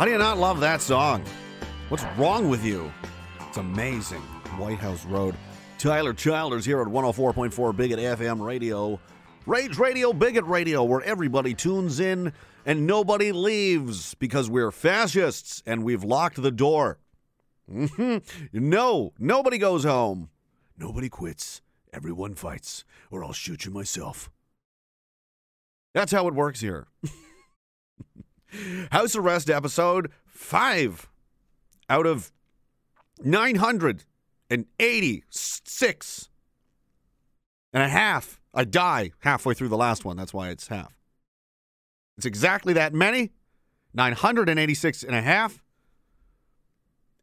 How do you not love that song? What's wrong with you? It's amazing. White House Road. Tyler Childers here at 104.4 Bigot FM Radio. Rage Radio, Bigot Radio, where everybody tunes in and nobody leaves because we're fascists and we've locked the door. No, nobody goes home. Nobody quits. Everyone fights, or I'll shoot you myself. That's how it works here. House Arrest episode 5 out of 986 and a half. I die halfway through the last one. That's why it's half. It's exactly that many. 986 and a half.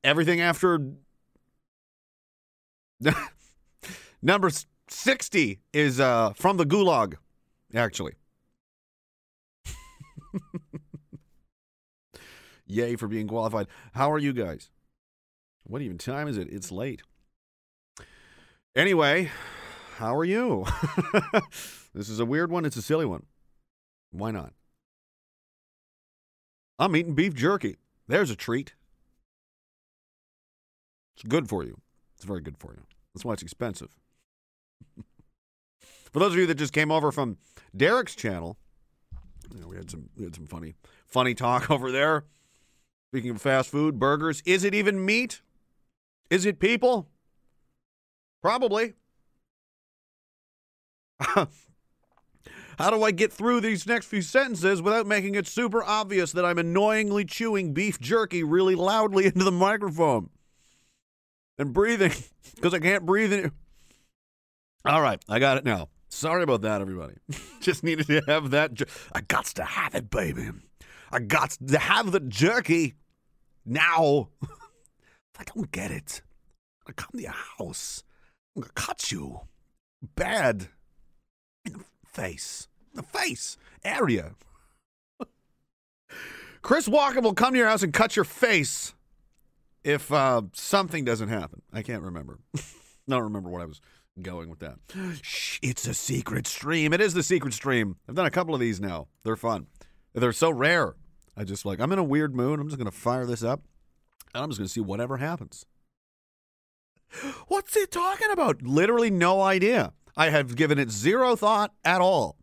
Everything after number 60 is from the gulag, actually. Yay for being qualified. How are you guys? What even time is it? It's late. Anyway, how are you? This is a weird one. It's a silly one. Why not? I'm eating beef jerky. There's a treat. It's good for you. It's very good for you. That's why it's expensive. For those of you that just came over from Derek's channel, you know, we had some funny talk over there. Speaking of fast food, burgers, is it even meat? Is it people? Probably. How do I get through these next few sentences without making it super obvious that I'm annoyingly chewing beef jerky really loudly into the microphone? And breathing, because I can't breathe in. All right, I got it now. Sorry about that, everybody. Just needed to have that. I gots to have it, baby. I gots to have the jerky now. If I don't get it, I come to your house. I'm going to cut you bad in the face. The face area. Chris Walker will come to your house and cut your face. If something doesn't happen. I can't remember. I don't remember what I was going with that. Shh, it's a secret stream. It is the secret stream. I've done a couple of these now. They're fun. They're so rare. I'm in a weird mood. I'm just going to fire this up. And I'm just going to see whatever happens. What's it talking about? Literally no idea. I have given it zero thought at all.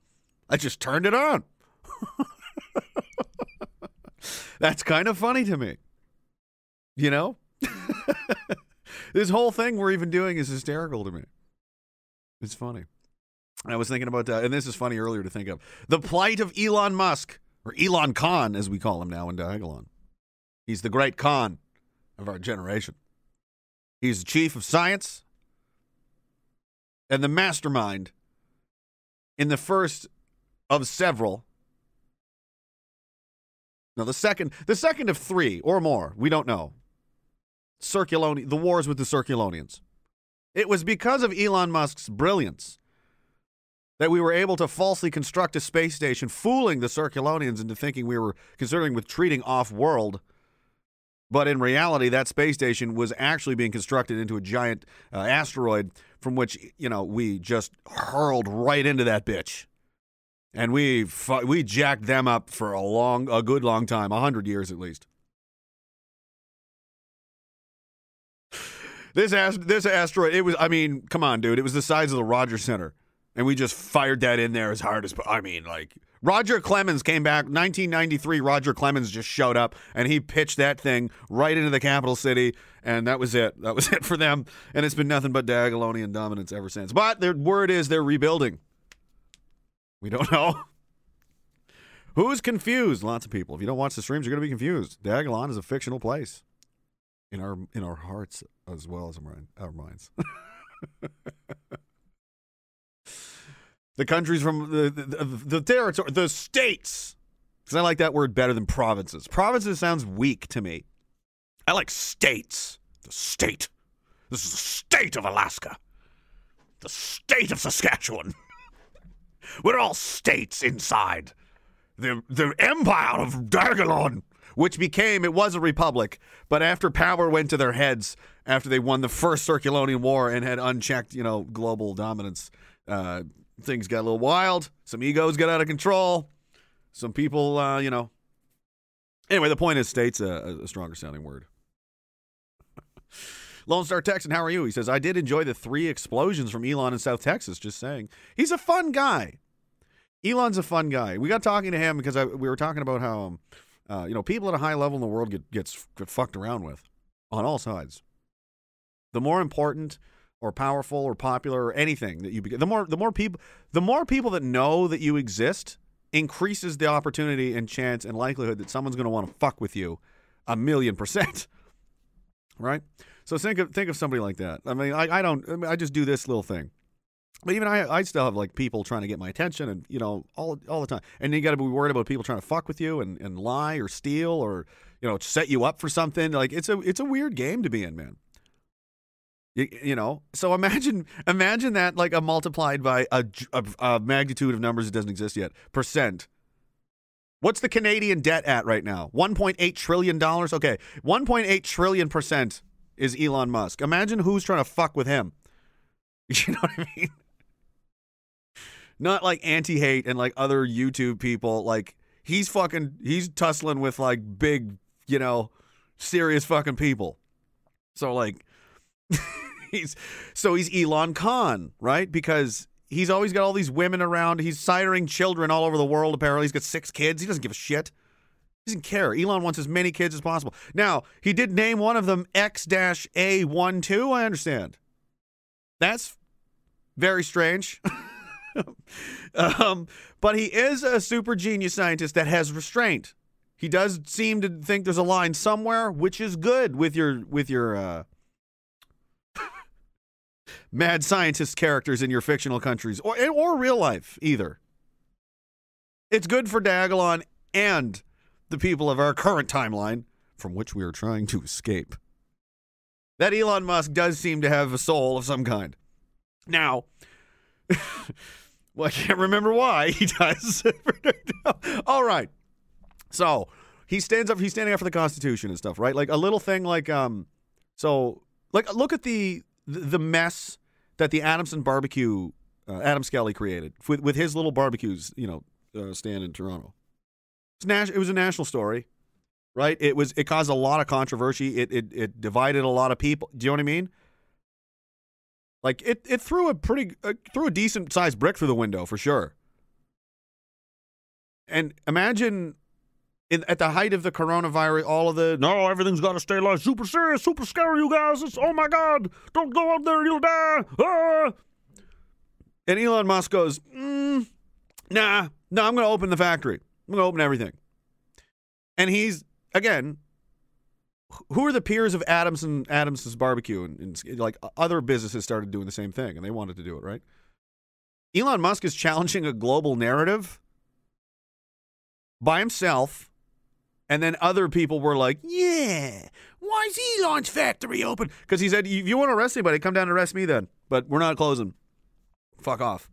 I just turned it on. That's kind of funny to me. You know? This whole thing we're even doing is hysterical to me. It's funny. I was thinking about that, and this is funny earlier to think of, the plight of Elon Musk, or Elon Khan, as we call him now in Diagolon. He's the great Khan of our generation. He's the chief of science and the mastermind in the first of several. No, the second of 3 or more, we don't know. The wars with the Circulonians. It was because of Elon Musk's brilliance that we were able to falsely construct a space station, fooling the Circulonians into thinking we were considering with treating off-world. But in reality, that space station was actually being constructed into a giant asteroid from which, you know, we just hurled right into that bitch. And we jacked them up for a good long time, 100 years at least. This asteroid, it was, I mean, come on, dude, it was the size of the Rogers Center, and we just fired that in there as hard as, I mean, like, Roger Clemens came back, 1993, Roger Clemens just showed up, and he pitched that thing right into the capital city, and that was it. That was it for them, and it's been nothing but Diagolonian dominance ever since. But their word is they're rebuilding. We don't know. Who's confused? Lots of people. If you don't watch the streams, you're going to be confused. Diagolon is a fictional place in our hearts as well as our minds. The countries from the territory, the states. Because I like that word better than provinces. Provinces sounds weak to me. I like states. The state. This is the state of Alaska. The state of Saskatchewan. We're all states inside the empire of Diagolon, which became, it was a republic, but after power went to their heads, after they won the first Circulonian war and had unchecked, you know, global dominance, things got a little wild. Some egos got out of control. Some people, Anyway, the point is state's a stronger sounding word. Lone Star Texan, how are you? He says, I did enjoy the 3 explosions from Elon in South Texas, just saying. He's a fun guy. Elon's a fun guy. We got talking to him because we were talking about how, you know, people at a high level in the world get fucked around with on all sides. The more important or powerful or popular or anything that you become, the more people that know that you exist increases the opportunity and chance and likelihood that someone's going to want to fuck with you 1,000,000%. Right? So think of somebody like that. I mean, I just do this little thing. But even I still have like people trying to get my attention, and you know, all the time. And you got to be worried about people trying to fuck with you and lie or steal or, you know, set you up for something. Like it's a weird game to be in, man. You know, so imagine that like a multiplied by a magnitude of numbers that doesn't exist yet. Percent. What's the Canadian debt at right now? $1.8 trillion? Okay, 1.8 trillion percent is Elon Musk. Imagine who's trying to fuck with him. You know what I mean? Not like anti-hate and like other YouTube people. Like he's tussling with like big, you know, serious fucking people. So like... So he's Elon Khan, right? Because he's always got all these women around. He's siring children all over the world, apparently. He's got 6 kids. He doesn't give a shit. He doesn't care. Elon wants as many kids as possible. Now, he did name one of them X-A12, I understand. That's very strange. But he is a super genius scientist that has restraint. He does seem to think there's a line somewhere, which is good with your mad scientist characters in your fictional countries or real life either. It's good for Diagolon and the people of our current timeline from which we are trying to escape. That Elon Musk does seem to have a soul of some kind. Now, well, I can't remember why he does. All right. So he's standing up for the Constitution and stuff, right? Like a little thing like, look at the mess that the Adamson Barbecue, Adam Skelly created with his little barbecues, you know, stand in Toronto. It was a national story, right? It caused a lot of controversy. It divided a lot of people. Do you know what I mean? Like it threw a decent sized brick through the window for sure. And imagine at the height of the coronavirus, all of the, no, everything's got to stay alive. Super serious, super scary, you guys. It's, oh, my God. Don't go out there. You'll die. Ah. And Elon Musk goes, nah, I'm going to open the factory. I'm going to open everything. And he's, again, who are the peers of Adamson's Barbecue? And like other businesses started doing the same thing, and they wanted to do it, right? Elon Musk is challenging a global narrative by himself. And then other people were like, yeah, why is Elon's factory open? Because he said, if you want to arrest anybody, come down and arrest me then. But we're not closing. Fuck off.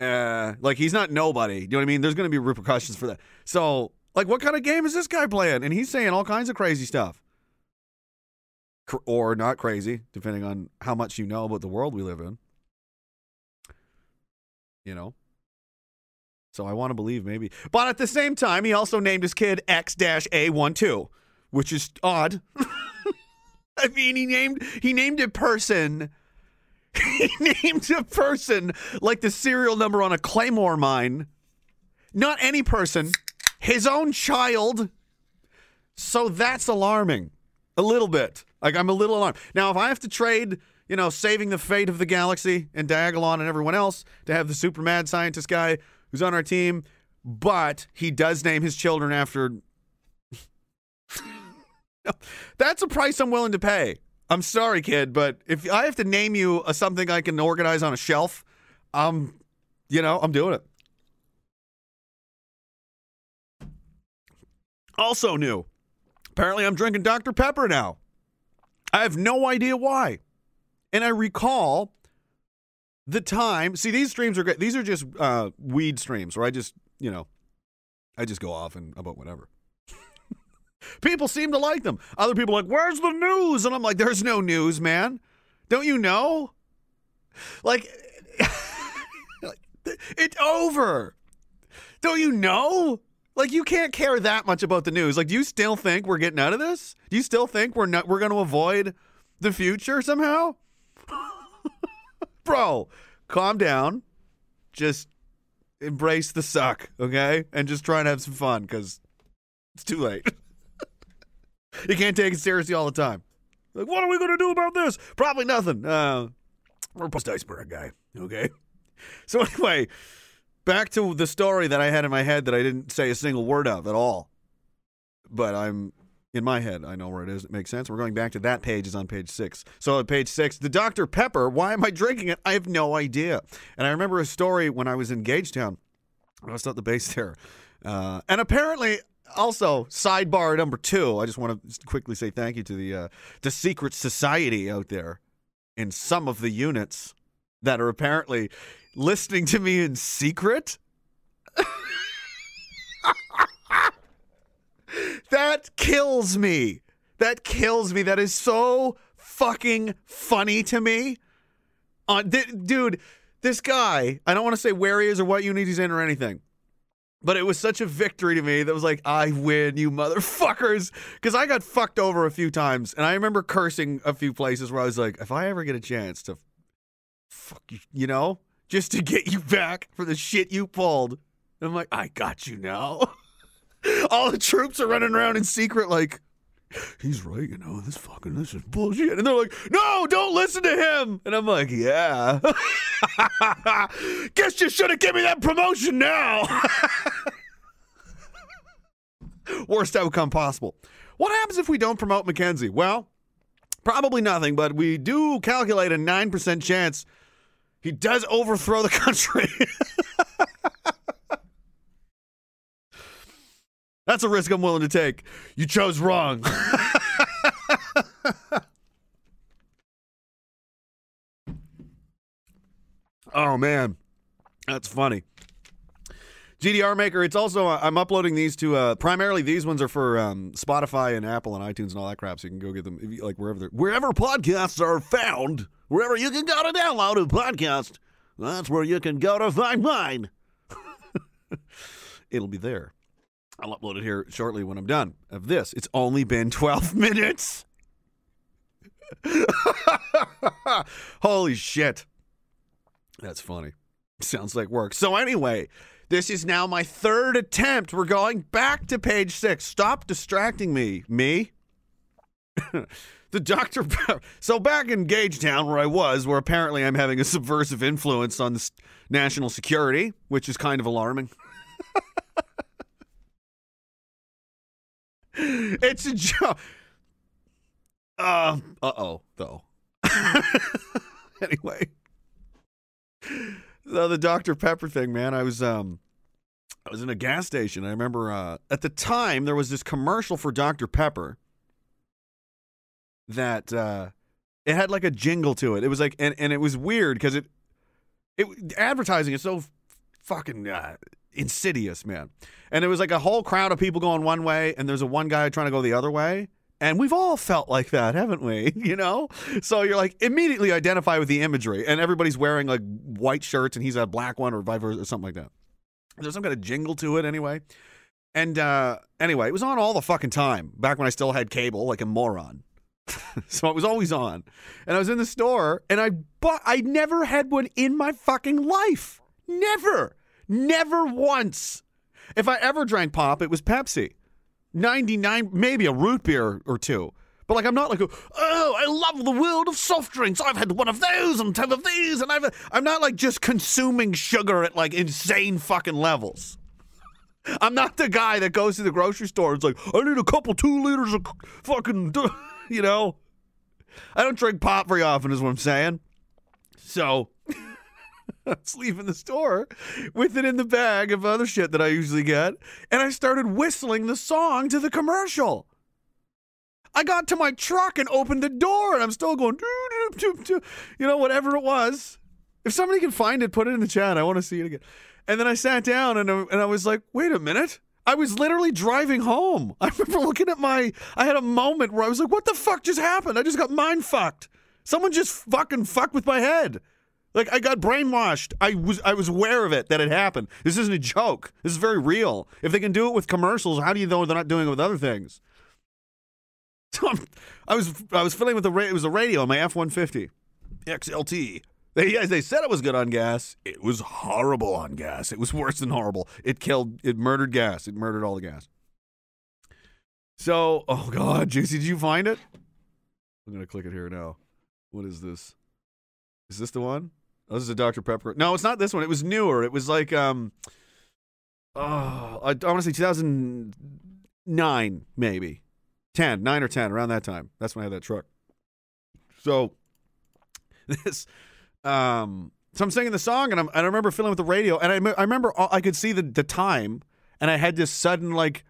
Like, he's not nobody. You know what I mean? There's going to be repercussions for that. So, like, what kind of game is this guy playing? And he's saying all kinds of crazy stuff. Or not crazy, depending on how much you know about the world we live in. You know? So I want to believe maybe. But at the same time, he also named his kid X-A12, which is odd. I mean, he named a person. He named a person like the serial number on a claymore mine. Not any person. His own child. So that's alarming. A little bit. Like, I'm a little alarmed. Now, if I have to trade, you know, saving the fate of the galaxy and Diagolon and everyone else to have the super mad scientist guy who's on our team, but he does name his children after... That's a price I'm willing to pay. I'm sorry, kid, but if I have to name you something I can organize on a shelf, you know, I'm doing it. Also new. Apparently I'm drinking Dr. Pepper now. I have no idea why. And I recall... the time, see, these streams are great. These are just weed streams where I just, you know, I just go off and about whatever. People seem to like them. Other people are like, where's the news? And I'm like, there's no news, man. Don't you know? Like, it's over. Don't you know? Like, you can't care that much about the news. Like, do you still think we're getting out of this? Do you still think we're going to avoid the future somehow? Bro, calm down. Just embrace the suck, okay? And just try and have some fun, because it's too late. You can't take it seriously all the time. Like, what are we going to do about this? Probably nothing. We're post-iceberg guy, okay? So anyway, back to the story that I had in my head that I didn't say a single word of at all. But I'm, in my head, I know where it is. It makes sense. We're going back to that page. It's on page 6. So at page 6, the Dr. Pepper, why am I drinking it? I have no idea. And I remember a story when I was in Gagetown. I was at the base there. And apparently... Also, sidebar number 2, I just want to quickly say thank you to the secret society out there in some of the units that are apparently listening to me in secret. That kills me. That kills me. That is so fucking funny to me. Dude, this guy, I don't want to say where he is or what unit he's in or anything. But it was such a victory to me that was like, I win, you motherfuckers. Because I got fucked over a few times. And I remember cursing a few places where I was like, if I ever get a chance to fuck you, you know, just to get you back for the shit you pulled. And I'm like, I got you now. All the troops are running around in secret like, he's right, you know, this is bullshit. And they're like, no, don't listen to him. And I'm like, yeah. Guess you should have given me that promotion now. Worst outcome possible. What happens if we don't promote Mackenzie? Well, probably nothing, but we do calculate a 9% chance he does overthrow the country. That's a risk I'm willing to take. You chose wrong. Oh, man. That's funny. GDR Maker, it's also, I'm uploading these to, primarily these ones are for Spotify and Apple and iTunes and all that crap, so you can go get them, if you, like, wherever podcasts are found, wherever you can go to download a podcast, that's where you can go to find mine. It'll be there. I'll upload it here shortly when I'm done of this. It's only been 12 minutes. Holy shit. That's funny. Sounds like work. So anyway, this is now my third attempt. We're going back to page 6. Stop distracting me. Me? The Dr. Pepper. So back in Gagetown where I was, where apparently I'm having a subversive influence on this national security, which is kind of alarming. It's a joke. Uh-oh, though. Anyway. So the Dr. Pepper thing, man, I was in a gas station. I remember at the time there was this commercial for Dr. Pepper that it had like a jingle to it. It was like, and it was weird because it advertising is so fucking... insidious, man. And it was like a whole crowd of people going one way, and there's a one guy trying to go the other way. And we've all felt like that, haven't we? You know? So you're like, immediately identify with the imagery. And everybody's wearing like white shirts, and he's a black one or vice versa or something like that. There's some kind of jingle to it anyway. And anyway, it was on all the fucking time back when I still had cable like a moron. So it was always on. And I was in the store, and I never had one in my fucking life. Never. Never once. If I ever drank pop, it was Pepsi. 99, maybe a root beer or two. But, like, I'm not like, oh, I love the world of soft drinks. I've had one of those and 10 of these. And I'm not, like, just consuming sugar at, like, insane fucking levels. I'm not the guy that goes to the grocery store and is like, I need a couple 2 liters of fucking, you know. I don't drink pop very often is what I'm saying. So... I was leaving the store with it in the bag of other shit that I usually get, and I started whistling the song to the commercial. I got to my truck and opened the door, and I'm still going, doop, doop, doop, you know, whatever it was. If somebody can find it, put it in the chat. I want to see it again. And then I sat down, and I was like, wait a minute. I was literally driving home. I remember looking at I had a moment where I was like, what the fuck just happened? I just got mind fucked. Someone just fucking fucked with my head. Like, I got brainwashed. I was aware of it, that it happened. This isn't a joke. This is very real. If they can do it with commercials, how do you know they're not doing it with other things? So I was filling with it was a radio, my F-150 XLT. They said it was good on gas. It was horrible on gas. It was worse than horrible. It murdered gas. It murdered all the gas. So, oh God, Juicy, did you find it? I'm going to click it here now. What is this? Is this the one? Oh, this is a Dr. Pepper. No, it's not this one. It was newer. It was like, I want to say 2009, maybe. 9 or 10, around that time. That's when I had that truck. So, this, so I'm singing the song, and I remember filling with the radio, and I remember I could see the time, and I had this sudden, like,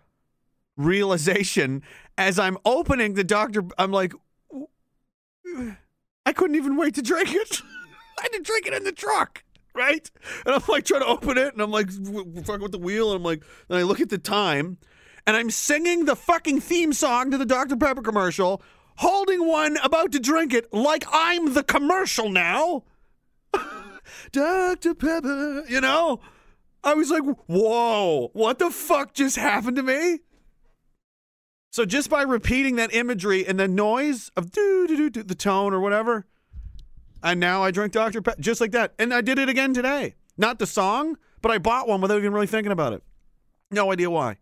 realization as I'm opening the Dr. I'm like, I couldn't even wait to drink it. I had to drink it in the truck, right? And I'm like trying to open it, and I'm like fucking with the wheel, and I'm like, and I look at the time, and I'm singing the fucking theme song to the Dr. Pepper commercial, holding one, about to drink it, like I'm the commercial now. Dr. Pepper, you know? I was like, whoa, what the fuck just happened to me? So just by repeating that imagery and the noise of doo-doo-doo, the tone or whatever, and now I drink Dr. Pepper, just like that. And I did it again today. Not the song, but I bought one without even really thinking about it. No idea why.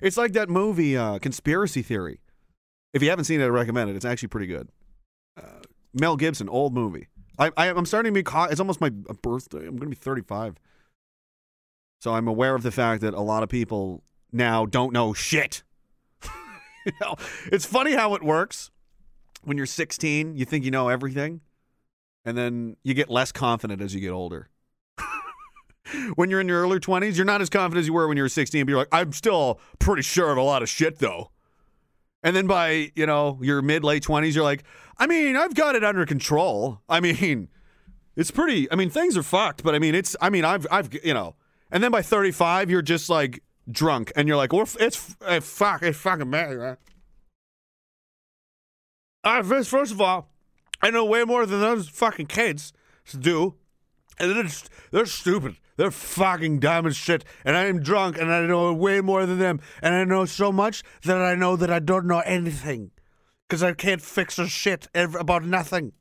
It's like that movie, Conspiracy Theory. If you haven't seen it, I recommend it. It's actually pretty good. Mel Gibson, old movie. I'm starting to be caught. It's almost my birthday. I'm going to be 35. So I'm aware of the fact that a lot of people now don't know shit. You know, it's funny how it works. When you're 16, you think you know everything, and then you get less confident as you get older. When you're in your early 20s, you're not as confident as you were when you were 16, but you're like, I'm still pretty sure of a lot of shit, though. And then by, you know, your mid-late 20s, you're like, I mean, I've got it under control. I mean, it's pretty, I mean, things are fucked, but I mean, it's, I mean, I've, you know. And then by 35, you're just like, drunk, and you're like, well, it's fucking mad, right? First of all, I know way more than those fucking kids do, and they're stupid. They're fucking dumb as shit, and I am drunk, and I know way more than them, and I know so much that I know that I don't know anything, because I can't fix a shit about nothing,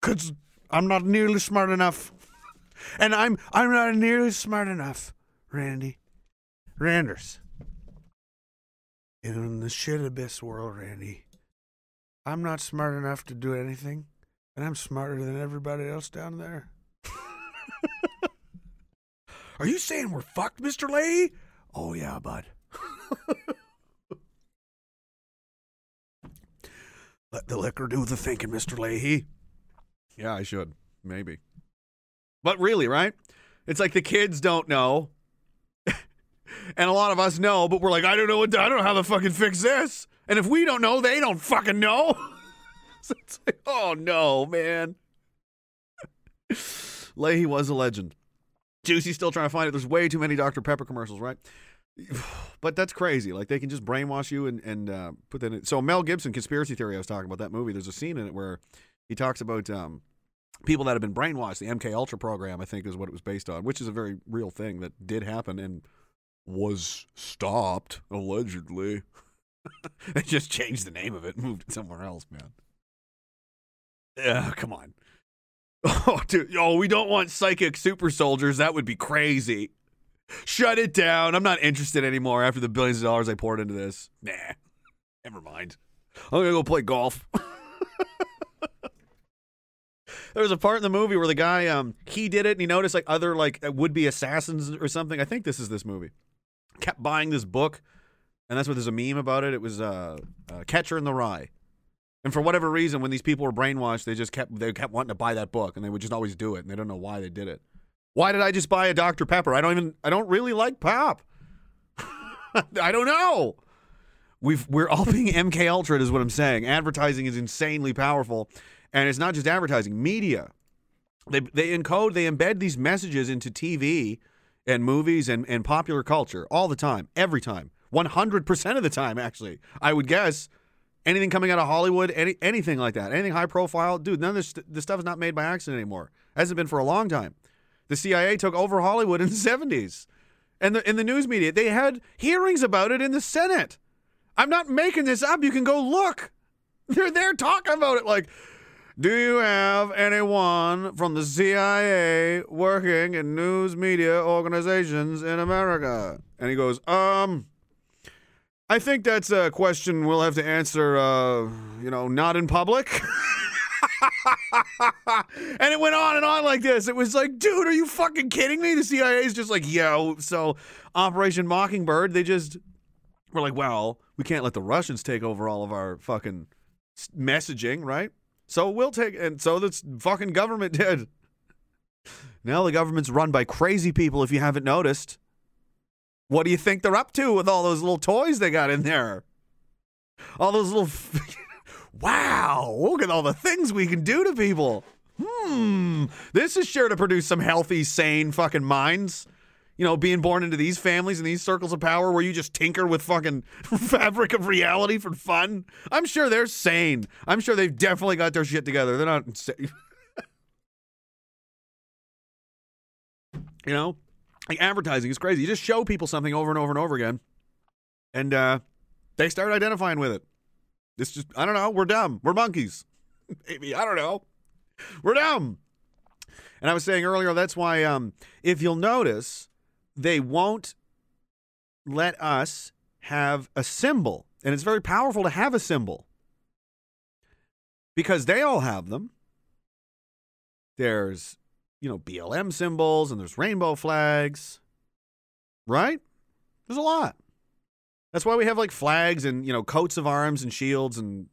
because I'm not nearly smart enough, and I'm not nearly smart enough, Randy. Randers. In the shit abyss world, Randy, I'm not smart enough to do anything, and I'm smarter than everybody else down there. Are you saying we're fucked, Mr. Lady? Oh, yeah, bud. Let the liquor do the thinking, Mr. Leahy. Yeah, I should. Maybe. But really, right? It's like the kids don't know. And a lot of us know, but we're like, I don't know how to fucking fix this. And if we don't know, they don't fucking know. So it's like, oh no, man. Leahy was a legend. Juicy's still trying to find it. There's way too many Dr. Pepper commercials, right? But that's crazy. Like, they can just brainwash you and put that in. So Mel Gibson, Conspiracy Theory, I was talking about that movie. There's a scene in it where he talks about people that have been brainwashed. The MK Ultra program, I think, is what it was based on, which is a very real thing that did happen and was stopped, allegedly. They just changed the name of it and moved it somewhere else, man. Yeah, come on. Oh, dude. Oh, we don't want psychic super soldiers. That would be crazy. Shut it down. I'm not interested anymore after the billions of dollars I poured into this. Nah. Never mind. I'm going to go play golf. There was a part in the movie where the guy, he did it, and he noticed, like, other, like, would-be assassins or something. I think this is this movie. Kept buying this book, and that's what there's a meme about it. It was Catcher in the Rye. And for whatever reason, when these people were brainwashed, they just kept wanting to buy that book, and they would just always do it, and they don't know why they did it. Why did I just buy a Dr. Pepper? I don't really like pop. I don't know. We're all being MKUltra is what I'm saying. Advertising is insanely powerful. And it's not just advertising, media. They embed these messages into TV and movies and popular culture all the time, every time, 100% of the time, actually. I would guess Anything coming out of Hollywood, anything like that, anything high profile, dude, none of this stuff is not made by accident anymore. Hasn't been for a long time. The CIA took over Hollywood in the 70s. And in the news media, they had hearings about it in the Senate. I'm not making this up. You can go look. They're there talking about it like, do you have anyone from the CIA working in news media organizations in America? And he goes, I think that's a question we'll have to answer, not in public. And it went on and on like this. It was like, dude, are you fucking kidding me? The CIA is just like, yo. So Operation Mockingbird, they just were like, well, we can't let the Russians take over all of our fucking messaging, right? So we'll take, and so this fucking government did. Now the government's run by crazy people, if you haven't noticed. What do you think they're up to with all those little toys they got in there? All those little... wow, look at all the things we can do to people. This is sure to produce some healthy, sane fucking minds. You know, being born into these families and these circles of power where you just tinker with fucking fabric of reality for fun. I'm sure they're sane. I'm sure they've definitely got their shit together. They're not insane. You know? Like, advertising is crazy. You just show people something over and over and over again, and they start identifying with it. It's just, I don't know, we're dumb. We're monkeys. Maybe, I don't know. We're dumb. And I was saying earlier, that's why, if you'll notice, they won't let us have a symbol. And it's very powerful to have a symbol because they all have them. There's... BLM symbols, and there's rainbow flags, right? There's a lot. That's why we have, like, flags and, coats of arms and shields, and,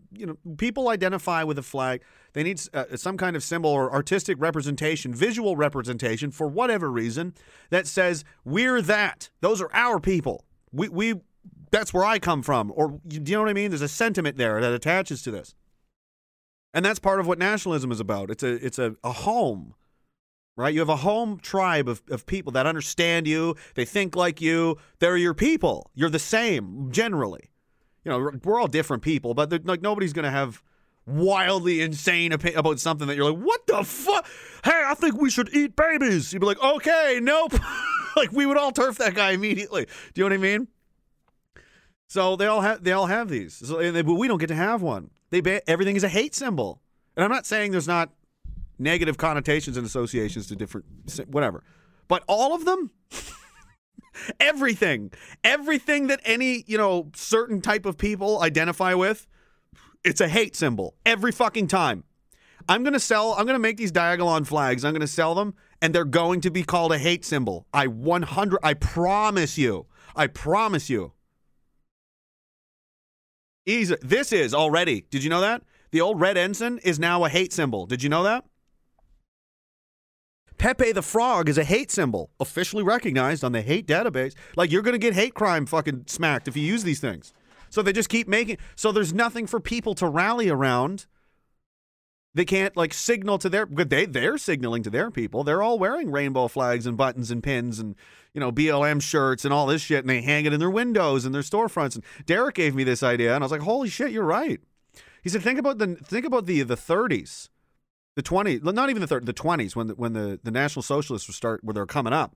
people identify with a flag. They need some kind of symbol or artistic representation, visual representation, for whatever reason, that says, we're that. Those are our people. We that's where I come from. Or, do you know what I mean? There's a sentiment there that attaches to this. And that's part of what nationalism is about. It's a home. Right? You have a home tribe of people that understand you. They think like you. They're your people. You're the same, generally. We're all different people, but like nobody's going to have wildly insane opinion about something that you're like, what the fuck? Hey, I think we should eat babies. You'd be like, okay, nope. Like, we would all turf that guy immediately. Do you know what I mean? So they all have these, but we don't get to have one. Everything is a hate symbol. And I'm not saying there's not negative connotations and associations to different, whatever. But all of them, everything that any, certain type of people identify with, it's a hate symbol every fucking time. I'm going to make these Diagolon flags. I'm going to sell them, and they're going to be called a hate symbol. I promise you. I promise you. Easy. This is already. Did you know that? The old red ensign is now a hate symbol. Did you know that? Pepe the Frog is a hate symbol, officially recognized on the hate database. Like, you're going to get hate crime fucking smacked if you use these things. So they just keep making... So there's nothing for people to rally around. They can't, signal to their... They're signaling to their people. They're all wearing rainbow flags and buttons and pins and, BLM shirts and all this shit, and they hang it in their windows and their storefronts. And Derek gave me this idea, and I was like, holy shit, you're right. He said, think about the 30s. The 20s, not even the 30s, the 20s, when the National Socialists where they're coming up,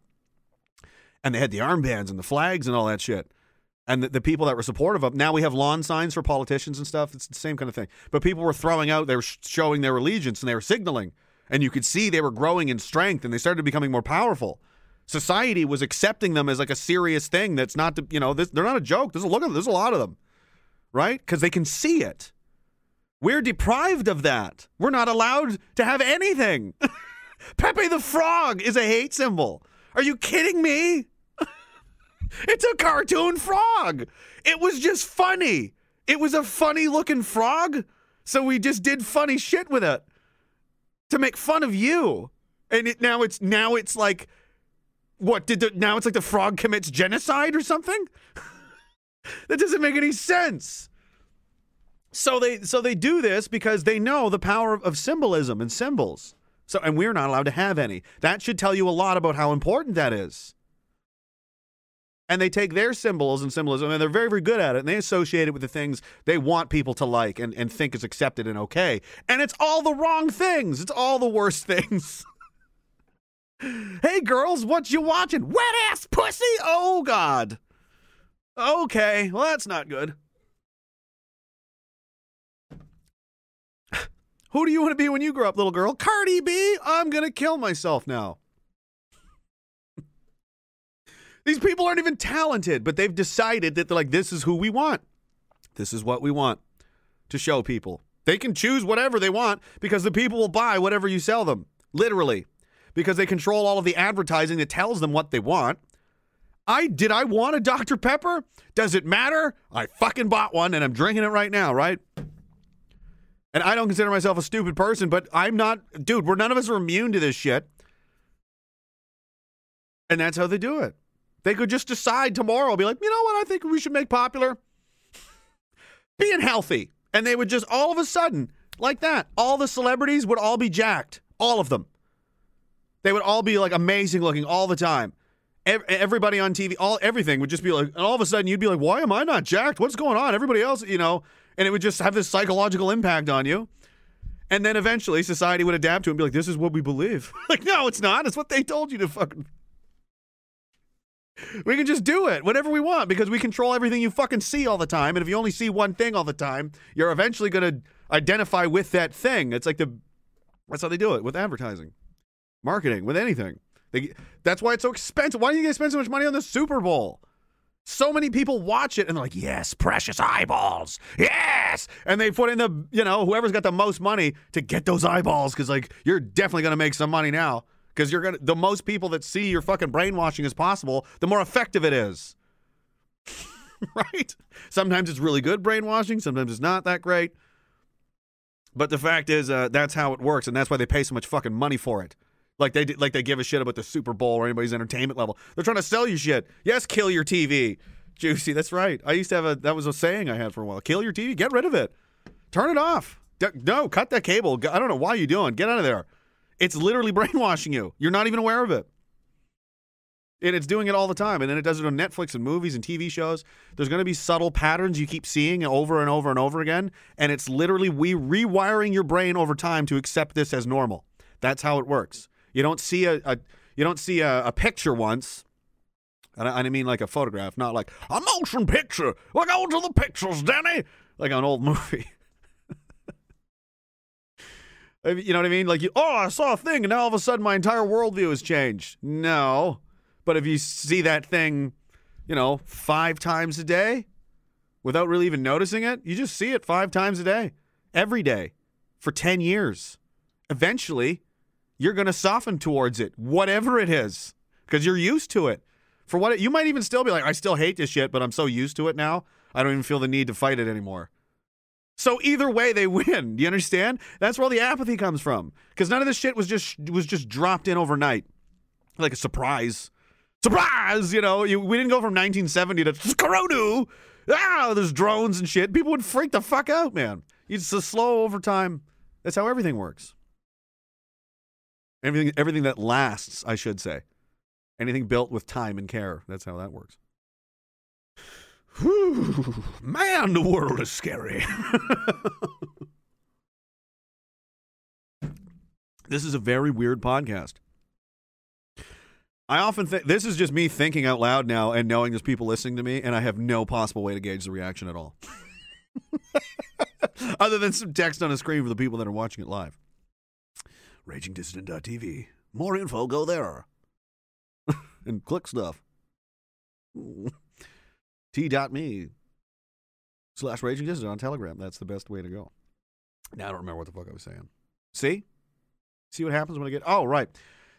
and they had the armbands and the flags and all that shit, and the people that were supportive of. Now we have lawn signs for politicians and stuff. It's the same kind of thing. But people were throwing out, they were showing their allegiance, and they were signaling, and you could see they were growing in strength, and they started becoming more powerful. Society was accepting them as a serious thing. That's not, they're not a joke. There's a lot of them, right? Because they can see it. We're deprived of that. We're not allowed to have anything. Pepe the Frog is a hate symbol. Are you kidding me? It's a cartoon frog. It was just funny. It was a funny-looking frog, so we just did funny shit with it to make fun of you. And now it's like, now it's like the frog commits genocide or something? That doesn't make any sense. So they do this because they know the power of symbolism and symbols. And we're not allowed to have any. That should tell you a lot about how important that is. and they take their symbols and symbolism, and they're very, very good at it, and they associate it with the things they want people to like and think is accepted and okay. And it's all the wrong things. It's all the worst things. Hey, girls, what you watching? Wet-ass pussy? Oh, God. Okay, well, that's not good. Who do you want to be when you grow up, little girl? Cardi B? I'm going to kill myself now. These people aren't even talented, but they've decided that they're like, this is who we want. This is what we want to show people. They can choose whatever they want because the people will buy whatever you sell them, literally, because they control all of the advertising that tells them what they want. Did I want a Dr. Pepper? Does it matter? I fucking bought one, and I'm drinking it right now, right? And I don't consider myself a stupid person, but I'm not... Dude, none of us are immune to this shit. And that's how they do it. They could just decide tomorrow, be like, you know what I think we should make popular? Being healthy. And they would just, all of a sudden, like that, all the celebrities would all be jacked. All of them. They would all be, like, amazing looking all the time. Everybody on TV, everything would just be like, and all of a sudden you'd be like, why am I not jacked? What's going on? Everybody else, you know... And it would just have this psychological impact on you. And then eventually society would adapt to it and be like, this is what we believe. Like, no, it's not. It's what they told you to fucking... We can just do it whenever we want because we control everything you fucking see all the time. And if you only see one thing all the time, you're eventually going to identify with that thing. It's like that's how they do it with advertising, marketing, with anything. That's why it's so expensive. Why do you guys spend so much money on the Super Bowl? So many people watch it and they're like, yes, precious eyeballs, yes! And they put in the, you know, whoever's got the most money to get those eyeballs because, like, you're definitely going to make some money now because you're going to, the most people that see your fucking brainwashing as possible, the more effective it is. Right? Sometimes it's really good brainwashing, sometimes it's not that great. But the fact is, that's how it works, and that's why they pay so much fucking money for it. Like they give a shit about the Super Bowl or anybody's entertainment level. They're trying to sell you shit. Yes, kill your TV. Juicy, that's right. I used to have that was a saying I had for a while. Kill your TV, get rid of it. Turn it off. No, cut that cable. I don't know why you're doing. Get out of there. It's literally brainwashing you. You're not even aware of it. And it's doing it all the time. And then it does it on Netflix and movies and TV shows. There's going to be subtle patterns you keep seeing over and over and over again. And it's literally we rewiring your brain over time to accept this as normal. That's how it works. You don't see a picture once, and I mean like a photograph, not like a motion picture. We're going to the pictures, Danny, like an old movie. You know what I mean? Like, I saw a thing, and now all of a sudden my entire worldview has changed. No, but if you see that thing, you know, 5 times a day, without really even noticing it, you just see it 5 times a day, every day, for 10 years. Eventually, you're going to soften towards it, whatever it is, because you're used to it. For what you might even still be like, I still hate this shit, but I'm so used to it now, I don't even feel the need to fight it anymore. So either way, they win. Do you understand? That's where all the apathy comes from, because none of this shit was just dropped in overnight, like a surprise. Surprise! You know, we didn't go from 1970 to Skaronu. There's drones and shit. People would freak the fuck out, man. It's a slow over time. That's how everything works. Everything that lasts, I should say. Anything built with time and care. That's how that works. Whew, man, the world is scary. This is a very weird podcast. I often think, this is just me thinking out loud now and knowing there's people listening to me, and I have no possible way to gauge the reaction at all. Other than some text on a screen for the people that are watching it live. RagingDissident.TV. More info, go there. And click stuff. T.me/RagingDissident on Telegram. That's the best way to go. Now I don't remember what the fuck I was saying. See what happens when I get... Oh, right.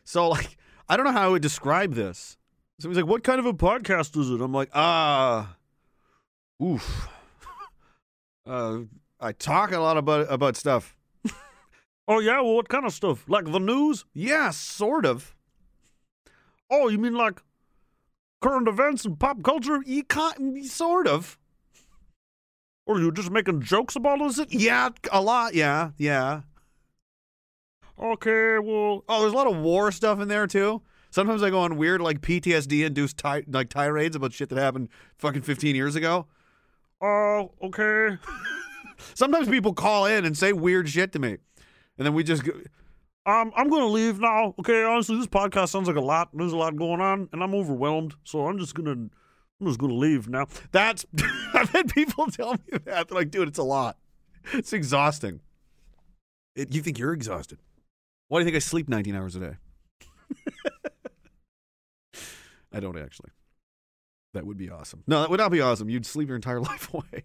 So, like, I don't know how I would describe this. So he's like, what kind of a podcast is it? I'm like, oof. I talk a lot about stuff. Oh, yeah? Well, what kind of stuff? Like the news? Yeah, sort of. Oh, you mean like current events and pop culture? Sort of. Or you're just making jokes about all this? Yeah, a lot, yeah. Okay, well... Oh, there's a lot of war stuff in there, too. Sometimes I go on weird, like, PTSD-induced tirades about shit that happened fucking 15 years ago. Oh, okay. Sometimes people call in and say weird shit to me. And then we just go, I'm going to leave now. Okay, honestly, this podcast sounds like a lot. There's a lot going on, and I'm overwhelmed. So I'm just going to leave now. That's I've had people tell me that. They're like, dude, it's a lot. It's exhausting. You think you're exhausted. Why do you think I sleep 19 hours a day? I don't actually. That would be awesome. No, that would not be awesome. You'd sleep your entire life away.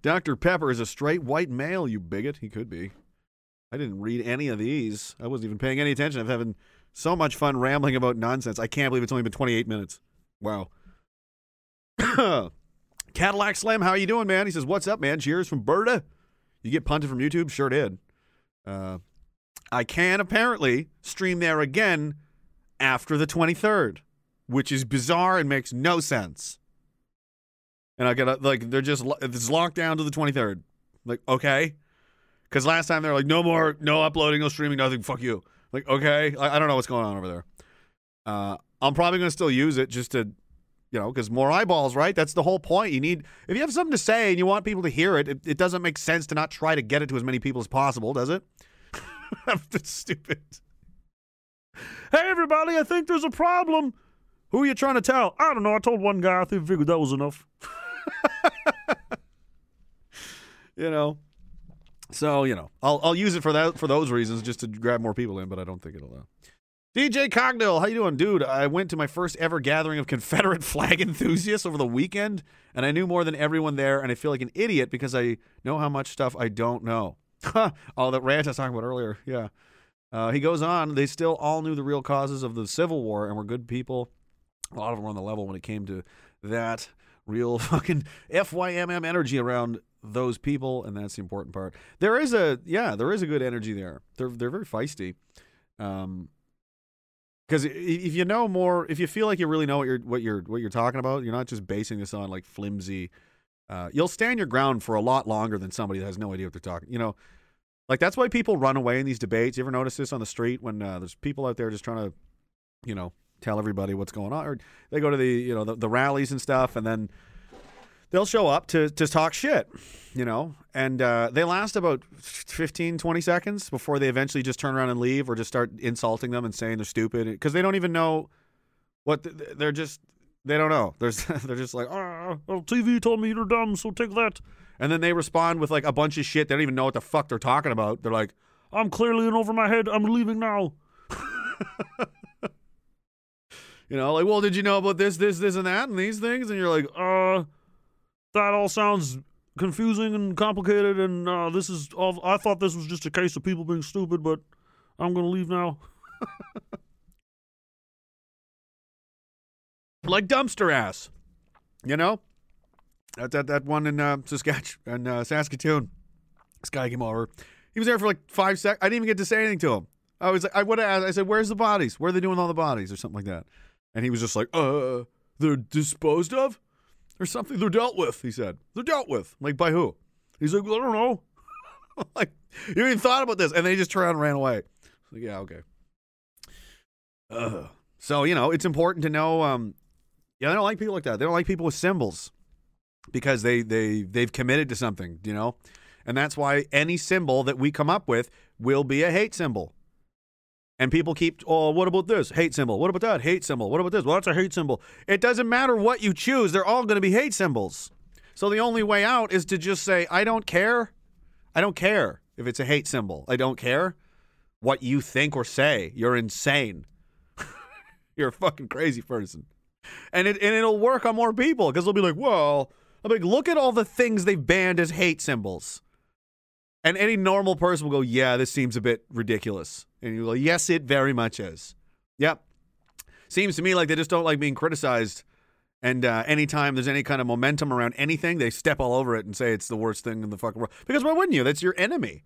Dr. Pepper is a straight white male, you bigot. He could be. I didn't read any of these. I wasn't even paying any attention. I'm having so much fun rambling about nonsense. I can't believe it's only been 28 minutes. Wow. Cadillac Slam, how you doing, man? He says, what's up, man? Cheers from Berta. You get punted from YouTube? Sure did. I can apparently stream there again after the 23rd, which is bizarre and makes no sense. And I got, like, they're just, it's locked down to the 23rd. Like, okay. Because last time they were like, no more, no uploading, no streaming, nothing, fuck you. Like, okay, I don't know what's going on over there. I'm probably going to still use it just to, you know, because more eyeballs, right? That's the whole point. You need, if you have something to say and you want people to hear it, it doesn't make sense to not try to get it to as many people as possible, does it? That's stupid. Hey, everybody, I think there's a problem. Who are you trying to tell? I don't know. I told one guy. I figured that was enough. You know. So, you know, I'll use it for that, for those reasons, just to grab more people in, but I don't think it'll. DJ Cogdill, how you doing, dude? I went to my first ever gathering of Confederate flag enthusiasts over the weekend, and I knew more than everyone there, and I feel like an idiot because I know how much stuff I don't know. All that rant I was talking about earlier, yeah. He goes on, they still all knew the real causes of the Civil War and were good people. A lot of them were on the level when it came to that real fucking FYMM energy around those people, and that's the important part. There is a, yeah, there is a good energy there. They're very feisty. Because if you know more, if you feel like you really know what you're talking about, you're not just basing this on like flimsy. You'll stand your ground for a lot longer than somebody that has no idea what they're talking. You know, like that's why people run away in these debates. You ever notice this on the street when there's people out there just trying to, you know, tell everybody what's going on, or they go to the, you know, the rallies and stuff, and then they'll show up to talk shit, you know, and they last about 15, 20 seconds before they eventually just turn around and leave or just start insulting them and saying they're stupid because they don't even know what they're just, they don't know. They're just like, oh, TV told me you're dumb, so take that. And then they respond with like a bunch of shit. They don't even know what the fuck they're talking about. They're like, I'm clearly in over my head. I'm leaving now. You know, like, well, did you know about this, and that, and these things? And you're like, that all sounds confusing and complicated, and this is all. I thought this was just a case of people being stupid, but I'm gonna leave now. Like dumpster ass, you know. That one in Saskatoon. This guy came over. He was there for like 5 seconds. I didn't even get to say anything to him. I was like, I would have asked. I said, "Where's the bodies? Where are they doing all the bodies?" or something like that. And he was just like, they're disposed of." Or something, they're dealt with, he said. They're dealt with. I'm like, by who? He's like, well, I don't know. Like, you haven't even thought about this. And they just turned around and ran away. Like, yeah, okay. So, you know, it's important to know, yeah, they don't like people like that. They don't like people with symbols because they've committed to something, you know? And that's why any symbol that we come up with will be a hate symbol. And people keep, oh, what about this? Hate symbol. What about that? Hate symbol. What about this? Well, that's a hate symbol. It doesn't matter what you choose. They're all going to be hate symbols. So the only way out is to just say, I don't care. I don't care if it's a hate symbol. I don't care what you think or say. You're insane. You're a fucking crazy person. And it'll work on more people because they'll be like, well, I'm like, look at all the things they've banned as hate symbols. And any normal person will go, yeah, this seems a bit ridiculous. And you go, yes, it very much is. Yep. Seems to me like they just don't like being criticized. And anytime there's any kind of momentum around anything, they step all over it and say it's the worst thing in the fucking world. Because why wouldn't you? That's your enemy.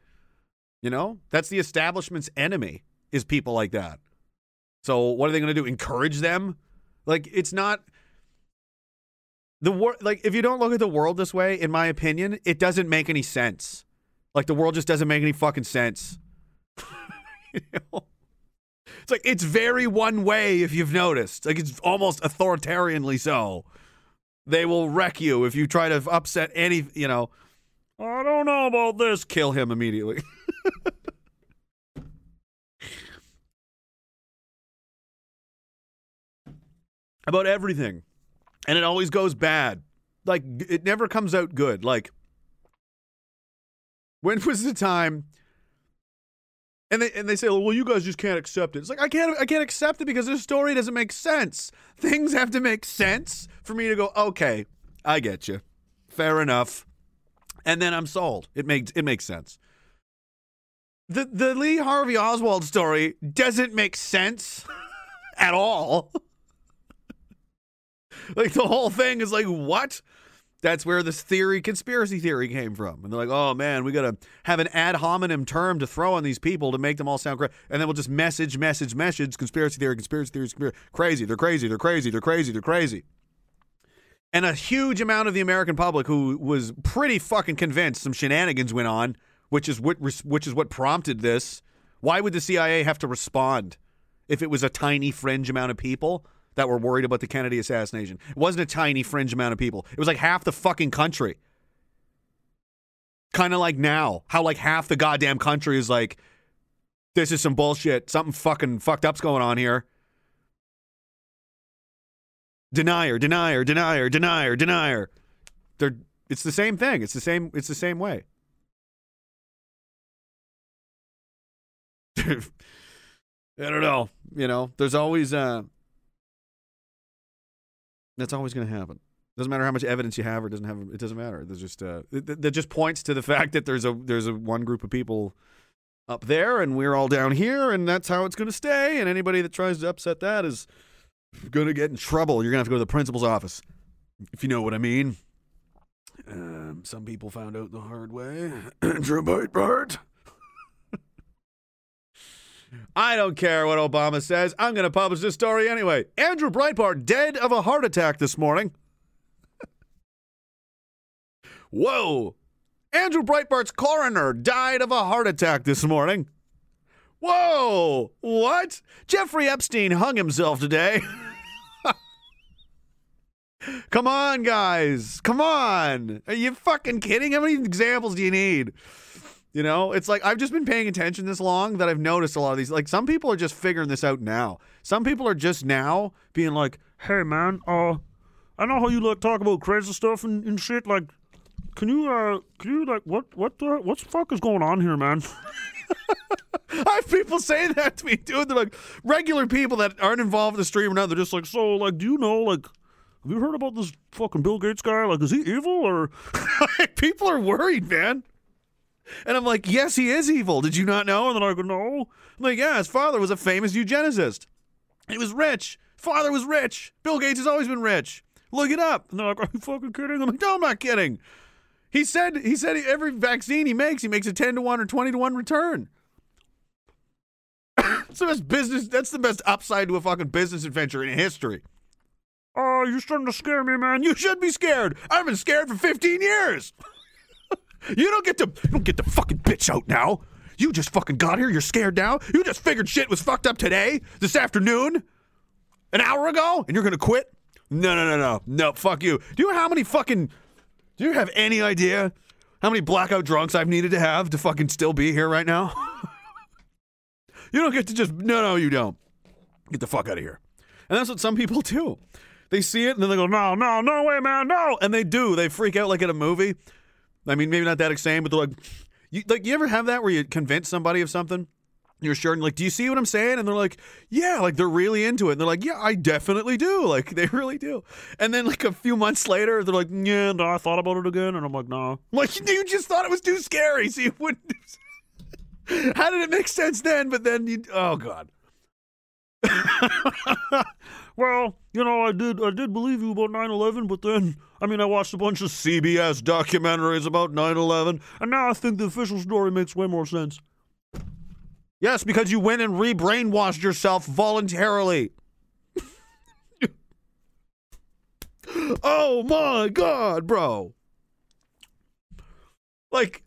You know? That's the establishment's enemy, is people like that. So what are they going to do? Encourage them? Like, it's not... Like, if you don't look at the world this way, in my opinion, it doesn't make any sense. Like, the world just doesn't make any fucking sense. You know? like, it's very one way, if you've noticed. Like, it's almost authoritarianly so. They will wreck you if you try to upset any, you know, I don't know about this. Kill him immediately. About everything. And it always goes bad. Like, it never comes out good. Like, when was the time... And they say, well, you guys just can't accept it. It's like, I can't accept it because this story doesn't make sense. Things have to make sense for me to go, okay, I get you. Fair enough. And then I'm sold. It makes sense. The Lee Harvey Oswald story doesn't make sense at all. Like, the whole thing is like, what? That's where this theory, conspiracy theory, came from. And they're like, oh, man, we got to have an ad hominem term to throw on these people to make them all sound crazy. And then we'll just message, conspiracy theory, crazy. They're crazy. And a huge amount of the American public who was pretty fucking convinced some shenanigans went on, which is what prompted this. Why would the CIA have to respond if it was a tiny fringe amount of people that were worried about the Kennedy assassination? It wasn't a tiny fringe amount of people. It was like half the fucking country. Kind of like now, how like half the goddamn country is like, this is some bullshit. Something fucking fucked up's going on here. Denier. It's the same thing. It's the same way. I don't know. You know, there's always... That's always going to happen. Doesn't matter how much evidence you have or doesn't have. It doesn't matter. There's just that just points to the fact that there's a one group of people up there and we're all down here, and that's how it's going to stay. And anybody that tries to upset that is going to get in trouble. You're going to have to go to the principal's office, if you know what I mean. Some people found out the hard way. Andrew Breitbart. I don't care what Obama says. I'm going to publish this story anyway. Andrew Breitbart dead of a heart attack this morning. Whoa. Andrew Breitbart's coroner died of a heart attack this morning. Whoa. What? Jeffrey Epstein hung himself today. Come on, guys. Come on. Are you fucking kidding? How many examples do you need? You know, it's like I've just been paying attention this long that I've noticed a lot of these. Like, some people are just figuring this out now. Some people are just now being like, hey, man, I know how you, like, talk about crazy stuff and shit. Like, can you like, what the fuck is going on here, man? I have people saying that to me, dude. They're like, regular people that aren't involved in the stream or not. They're just like, so, like, do you know, like, have you heard about this fucking Bill Gates guy? Like, is he evil or? People are worried, man. And I'm like, yes, he is evil. Did you not know? And then I go, no. I'm like, yeah, his father was a famous eugenicist. He was rich. Father was rich. Bill Gates has always been rich. Look it up. And they're like, are you fucking kidding? I'm like, no, I'm not kidding. He said every vaccine he makes a 10 to 1 or 20 to 1 return. It's the best business. That's the best upside to a fucking business adventure in history. Oh, you're starting to scare me, man. You should be scared. I've been scared for 15 years. You don't get the fucking bitch out now. You just fucking got here. You're scared now. You just figured shit was fucked up today, this afternoon, an hour ago, and you're gonna quit? No. Fuck you. Do you have any idea how many blackout drunks I've needed to have to fucking still be here right now? You don't get to just. No, you don't. Get the fuck out of here. And that's what some people do. They see it and then they go, no way, man, no. And they do. They freak out like in a movie. I mean, maybe not that extreme, but they're like, you ever have that where you convince somebody of something? You're sure, and like, do you see what I'm saying? And they're like, yeah, like they're really into it. And they're like, yeah, I definitely do. Like, they really do. And then like a few months later, they're like, yeah, no, I thought about it again. And I'm like, no. Like, you just thought it was too scary, so you wouldn't. How did it make sense then? But then you, oh God. Well, you know, I did believe you about 9/11, but then, I mean, I watched a bunch of CBS documentaries about 9/11, and now I think the official story makes way more sense. Yes, because you went and re-brainwashed yourself voluntarily. Oh my God, bro. Like,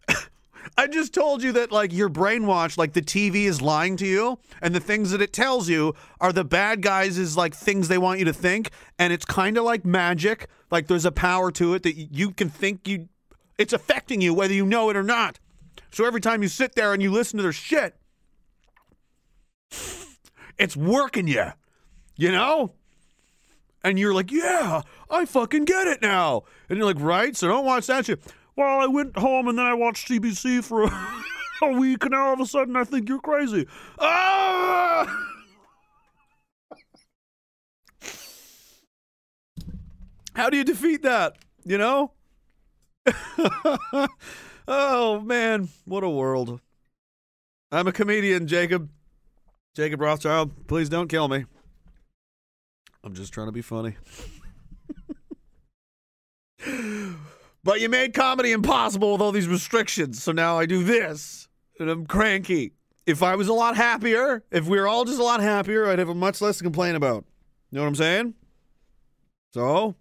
I just told you that, like, you're brainwashed, like the TV is lying to you, and the things that it tells you are the bad guys is like things they want you to think, and it's kind of like magic. Like, there's a power to it that you can think you, it's affecting you whether you know it or not. So every time you sit there and you listen to their shit, it's working you, you know? And you're like, yeah, I fucking get it now. And you're like, right? So don't watch that shit. Well, I went home and then I watched CBC for a week, and now all of a sudden I think you're crazy. Ah! How do you defeat that, you know? Oh, man, what a world. I'm a comedian, Jacob. Jacob Rothschild, please don't kill me. I'm just trying to be funny. But you made comedy impossible with all these restrictions, so now I do this, and I'm cranky. If I was a lot happier, if we were all just a lot happier, I'd have much less to complain about. You know what I'm saying? So,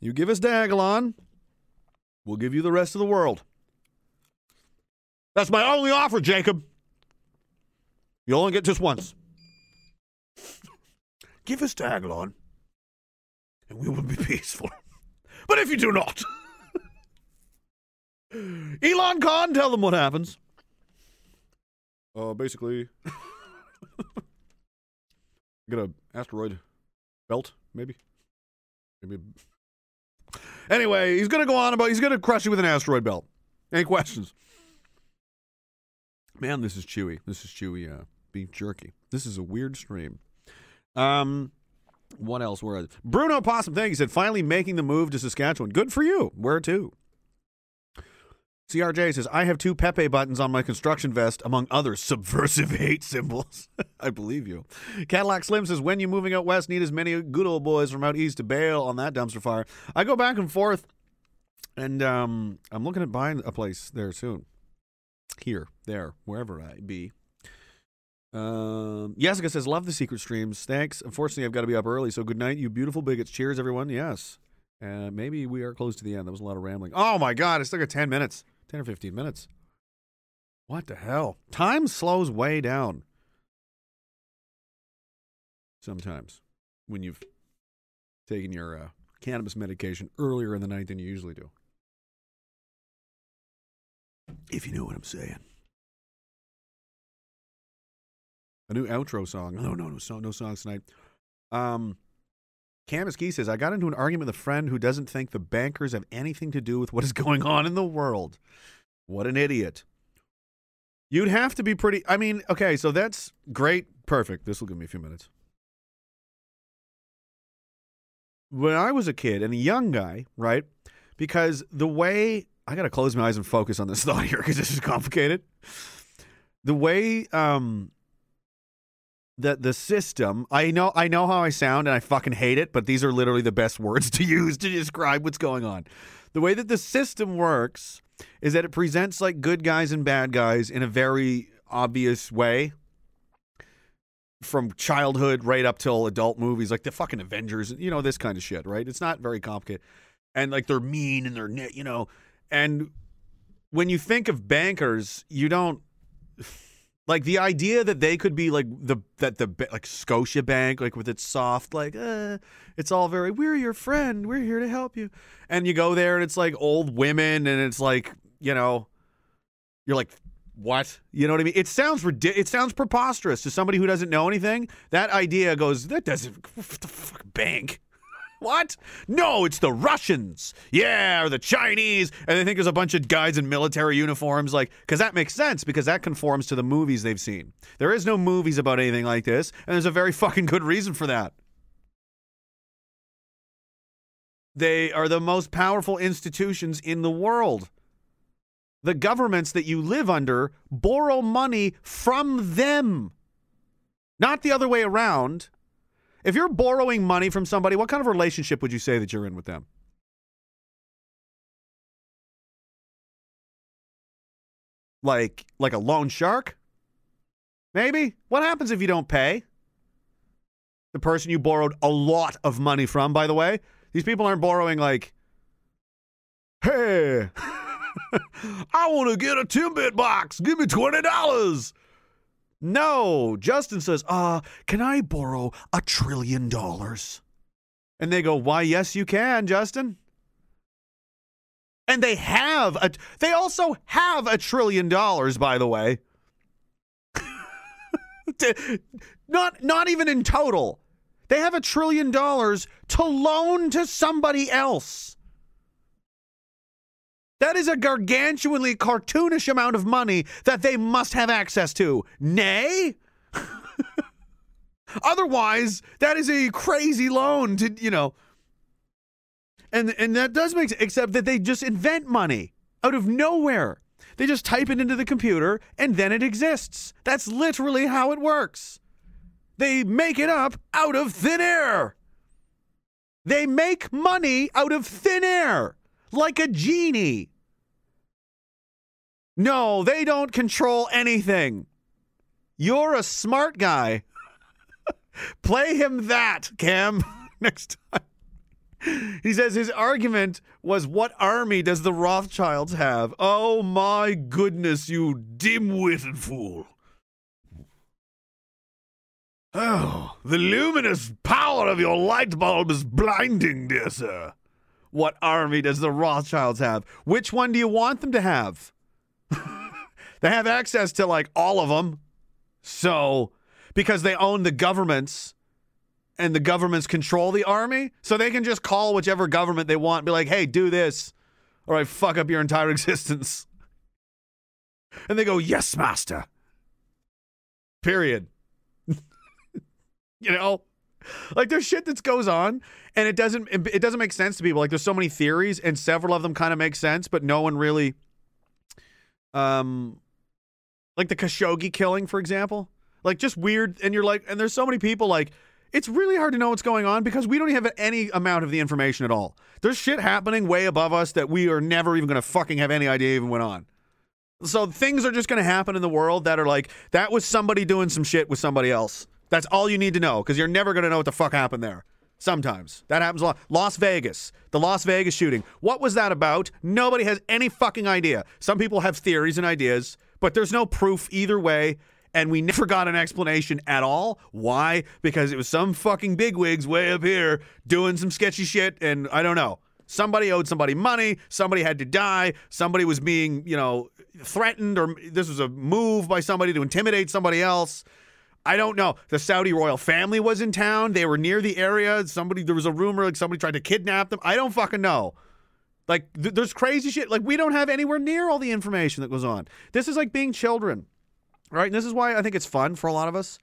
you give us Diagolon, we'll give you the rest of the world. That's my only offer, Jacob. You only get just once. Give us Diagolon, and we will be peaceful. But if you do not, Elon Khan, tell them what happens. Basically, get an asteroid belt, maybe. Anyway, he's gonna go on about he's gonna crush you with an asteroid belt. Any questions? Man, this is chewy. This is chewy beef jerky. This is a weird stream. What else? Where Bruno Possum, thank you. He said, finally making the move to Saskatchewan. Good for you. Where to? CRJ says, I have 2 Pepe buttons on my construction vest, among other subversive hate symbols. I believe you. Cadillac Slim says, when you moving out west, need as many good old boys from out east to bail on that dumpster fire. I go back and forth, and I'm looking at buying a place there soon. Here, there, wherever I be. Jessica says, love the secret streams. Thanks. Unfortunately, I've got to be up early, so good night, you beautiful bigots. Cheers, everyone. Yes. Maybe we are close to the end. That was a lot of rambling. Oh, my God. I still got 10 minutes. 10 or 15 minutes. What the hell? Time slows way down. Sometimes. When you've taken your cannabis medication earlier in the night than you usually do. If you know what I'm saying. A new outro song. No songs tonight. Canvas Key says, I got into an argument with a friend who doesn't think the bankers have anything to do with what is going on in the world. What an idiot. You'd have to be pretty... I mean, okay, so that's great. Perfect. This will give me a few minutes. When I was a kid and a young guy, right, because the way... I got to close my eyes and focus on this thought here because this is complicated. The way... The system, I know how I sound and I fucking hate it, but these are literally the best words to use to describe what's going on. The way that the system works is that it presents like good guys and bad guys in a very obvious way from childhood right up till adult movies, like the fucking Avengers, you know, this kind of shit, right? It's not very complicated. And like they're mean and they're, you know, and when you think of bankers, you don't... Like, the idea that they could be, like, like, Scotiabank, like, with its soft, like, it's all very, we're your friend, we're here to help you. And you go there, and it's, like, old women, and it's, like, you know, you're like, what? You know what I mean? It sounds ridiculous. It sounds preposterous to somebody who doesn't know anything. That idea goes, that doesn't, what the fuck, bank? What? No, it's the Russians. Yeah, or the Chinese. And they think there's a bunch of guys in military uniforms, like, because that makes sense, because that conforms to the movies they've seen. There is no movies about anything like this, and there's a very fucking good reason for that. They are the most powerful institutions in the world. The governments that you live under borrow money from them. Not the other way around. If you're borrowing money from somebody, what kind of relationship would you say that you're in with them? Like a loan shark? Maybe? What happens if you don't pay? The person you borrowed a lot of money from, by the way. These people aren't borrowing like, hey, I want to get a Timbit box. Give me $20. No. Justin says, can I borrow $1 trillion? And they go, why, yes, you can, Justin. And they have they also have $1 trillion, by the way. Not even in total. They have $1 trillion to loan to somebody else. That is a gargantuanly cartoonish amount of money that they must have access to. Nay? Otherwise, that is a crazy loan to, you know. And that does make sense, except that they just invent money out of nowhere. They just type it into the computer, and then it exists. That's literally how it works. They make it up out of thin air. They make money out of thin air, like a genie. No, they don't control anything. You're a smart guy. Play him that, Cam, next time. He says his argument was, what army does the Rothschilds have? Oh, my goodness, you dim-witted fool. Oh, the luminous power of your light bulb is blinding, dear sir. What army does the Rothschilds have? Which one do you want them to have? They have access to, like, all of them. So, because they own the governments, and the governments control the army, so they can just call whichever government they want and be like, hey, do this, or I fuck up your entire existence. And they go, yes, master. Period. You know, like, there's shit that goes on, and it doesn't make sense to people. Like, there's so many theories, and several of them kind of make sense, but no one really, like the Khashoggi killing, for example, like, just weird. And you're like, and there's so many people, like, it's really hard to know what's going on because we don't have any amount of the information at all. There's shit happening way above us that we are never even going to fucking have any idea even went on. So things are just going to happen in the world that are like, that was somebody doing some shit with somebody else. That's all you need to know, because you're never going to know what the fuck happened there. Sometimes. That happens a lot. Las Vegas. The Las Vegas shooting. What was that about? Nobody has any fucking idea. Some people have theories and ideas, but there's no proof either way, and we never got an explanation at all. Why? Because it was some fucking bigwigs way up here doing some sketchy shit, and I don't know. Somebody owed somebody money. Somebody had to die. Somebody was being, you know, threatened, or this was a move by somebody to intimidate somebody else. I don't know. The Saudi royal family was in town. They were near the area. There was a rumor like somebody tried to kidnap them. I don't fucking know. Like, there's crazy shit. Like, we don't have anywhere near all the information that goes on. This is like being children, right? And this is why I think it's fun for a lot of us.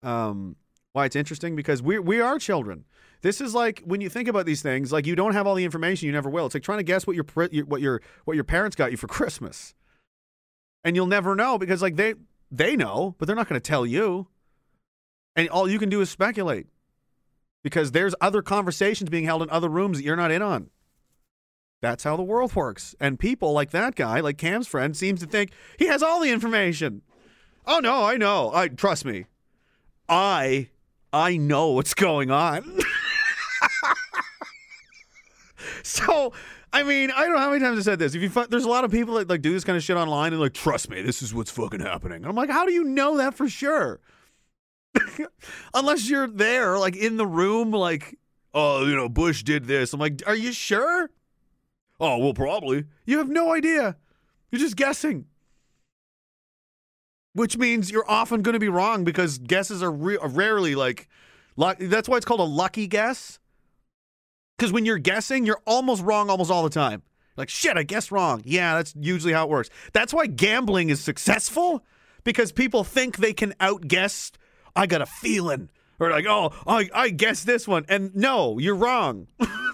Why it's interesting, because we are children. This is like, when you think about these things, like, you don't have all the information. You never will. It's like trying to guess what your parents got you for Christmas, and you'll never know because, like, they know, but they're not going to tell you. And all you can do is speculate, because there's other conversations being held in other rooms that you're not in on. That's how the world works. And people like that guy, like Cam's friend, seems to think he has all the information. Oh, no, I know. Trust me. I know what's going on. So, I mean, I don't know how many times I said this. There's a lot of people that, like, do this kind of shit online and, like, trust me, this is what's fucking happening. And I'm like, how do you know that for sure? Unless you're there, like, in the room, like, oh, you know, Bush did this. I'm like, are you sure? Oh, well, probably. You have no idea. You're just guessing. Which means you're often going to be wrong, because guesses are rarely, like, that's why it's called a lucky guess. Because when you're guessing, you're almost wrong almost all the time. Like, shit, I guessed wrong. Yeah, that's usually how it works. That's why gambling is successful, because people think they can outguess. I got a feeling. Or like, oh, I guessed this one. And no, you're wrong.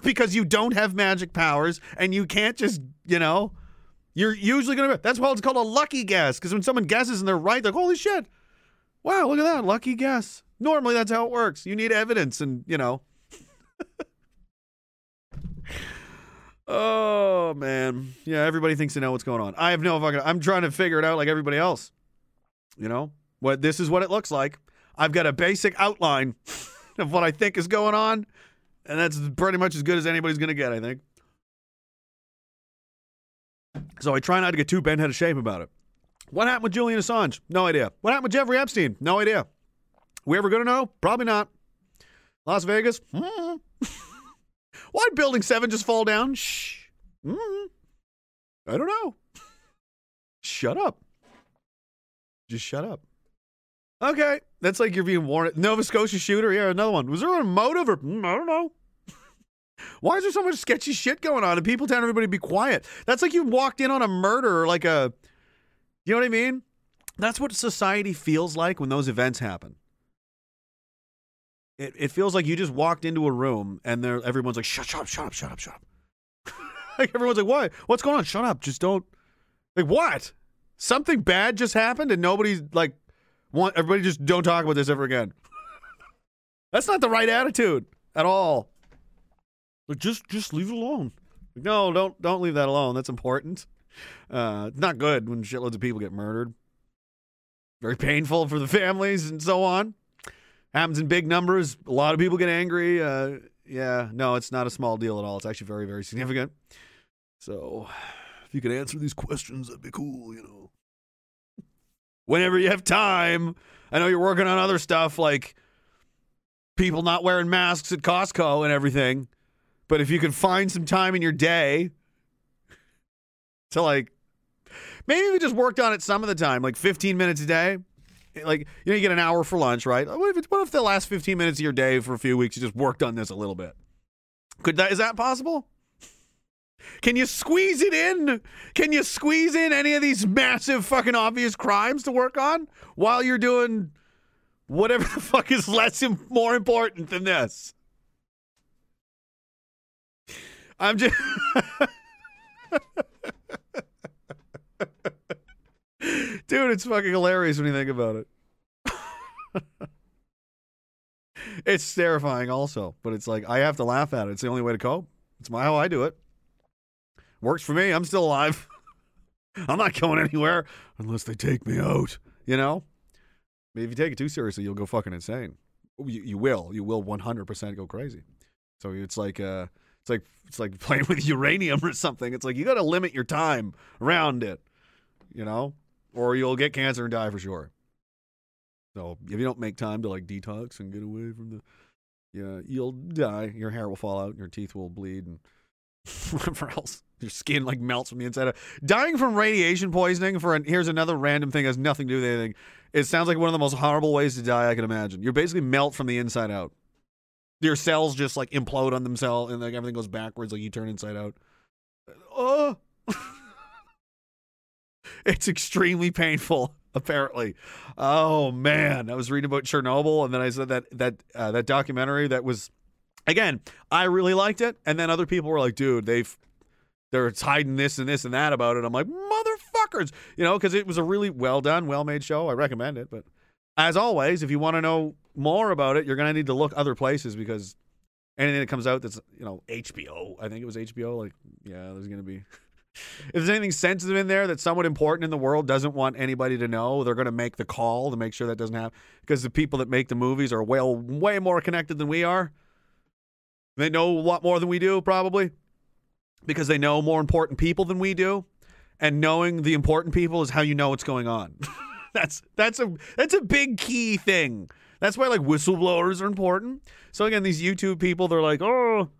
Because you don't have magic powers, and you can't just, you know, you're usually going to be. That's why it's called a lucky guess. Because when someone guesses and they're right, they're like, holy shit. Wow, look at that. Lucky guess. Normally that's how it works. You need evidence and, you know. Oh, man. Yeah, everybody thinks they know what's going on. I have no fucking... I'm trying to figure it out like everybody else. You know? This is what it looks like. I've got a basic outline of what I think is going on, and that's pretty much as good as anybody's going to get, I think. So I try not to get too bent out of shape about it. What happened with Julian Assange? No idea. What happened with Jeffrey Epstein? No idea. We ever going to know? Probably not. Las Vegas? Why'd Building 7 just fall down? Shh. I don't know. Shut up. Just shut up. Okay. That's like you're being warned. Nova Scotia shooter? Yeah, another one. Was there a motive or... I don't know. Why is there so much sketchy shit going on and people telling everybody to be quiet? That's like you walked in on a murder or like a... You know what I mean? That's what society feels like when those events happen. It feels like you just walked into a room and everyone's like, shut up. Like everyone's like, what? What's going on? Shut up. Just don't. Like what? Something bad just happened and nobody's like, everybody just don't talk about this ever again. That's not the right attitude at all. Like just leave it alone. Like, no, don't leave that alone. That's important. It's not good when shitloads of people get murdered. Very painful for the families and so on. Happens in big numbers. A lot of people get angry. Yeah, no, it's not a small deal at all. It's actually very, very significant. So if you could answer these questions, that'd be cool, you know. Whenever you have time. I know you're working on other stuff like people not wearing masks at Costco and everything. But if you could find some time in your day to like, maybe we just worked on it some of the time, like 15 minutes a day. Like, you know, you get an hour for lunch, right? What if the last 15 minutes of your day for a few weeks, you just worked on this a little bit? Is that possible? Can you squeeze it in? Can you squeeze in any of these massive fucking obvious crimes to work on while you're doing whatever the fuck is more important than this? I'm just... Dude, it's fucking hilarious when you think about it. It's terrifying also, but it's like, I have to laugh at it. It's the only way to cope. It's how I do it. Works for me. I'm still alive. I'm not going anywhere unless they take me out, you know? Maybe if you take it too seriously, you'll go fucking insane. You will. You will 100% go crazy. So it's like playing with uranium or something. It's like, you got to limit your time around it, you know? Or you'll get cancer and die for sure. So if you don't make time to like detox and get away from the, yeah, you'll die. Your hair will fall out. Your teeth will bleed and whatever else. Your skin like melts from the inside out. Dying from radiation poisoning here's another random thing that has nothing to do with anything. It sounds like one of the most horrible ways to die I can imagine. You basically melt from the inside out. Your cells just like implode on themselves and like everything goes backwards. Like you turn inside out. Oh. It's extremely painful, apparently. Oh, man. I was reading about Chernobyl, and then I said that documentary that was, again, I really liked it. And then other people were like, dude, they're hiding this and this and that about it. I'm like, motherfuckers, you know, because it was a really well done, well-made show. I recommend it. But as always, if you want to know more about it, you're going to need to look other places because anything that comes out that's, you know, HBO. I think it was HBO. Like, yeah, there's going to be... If there's anything sensitive in there that someone important in the world doesn't want anybody to know, they're going to make the call to make sure that doesn't happen. Because the people that make the movies are way more connected than we are. They know a lot more than we do, probably. Because they know more important people than we do. And knowing the important people is how you know what's going on. That's a big key thing. That's why, like, whistleblowers are important. So, again, these YouTube people, they're like, oh...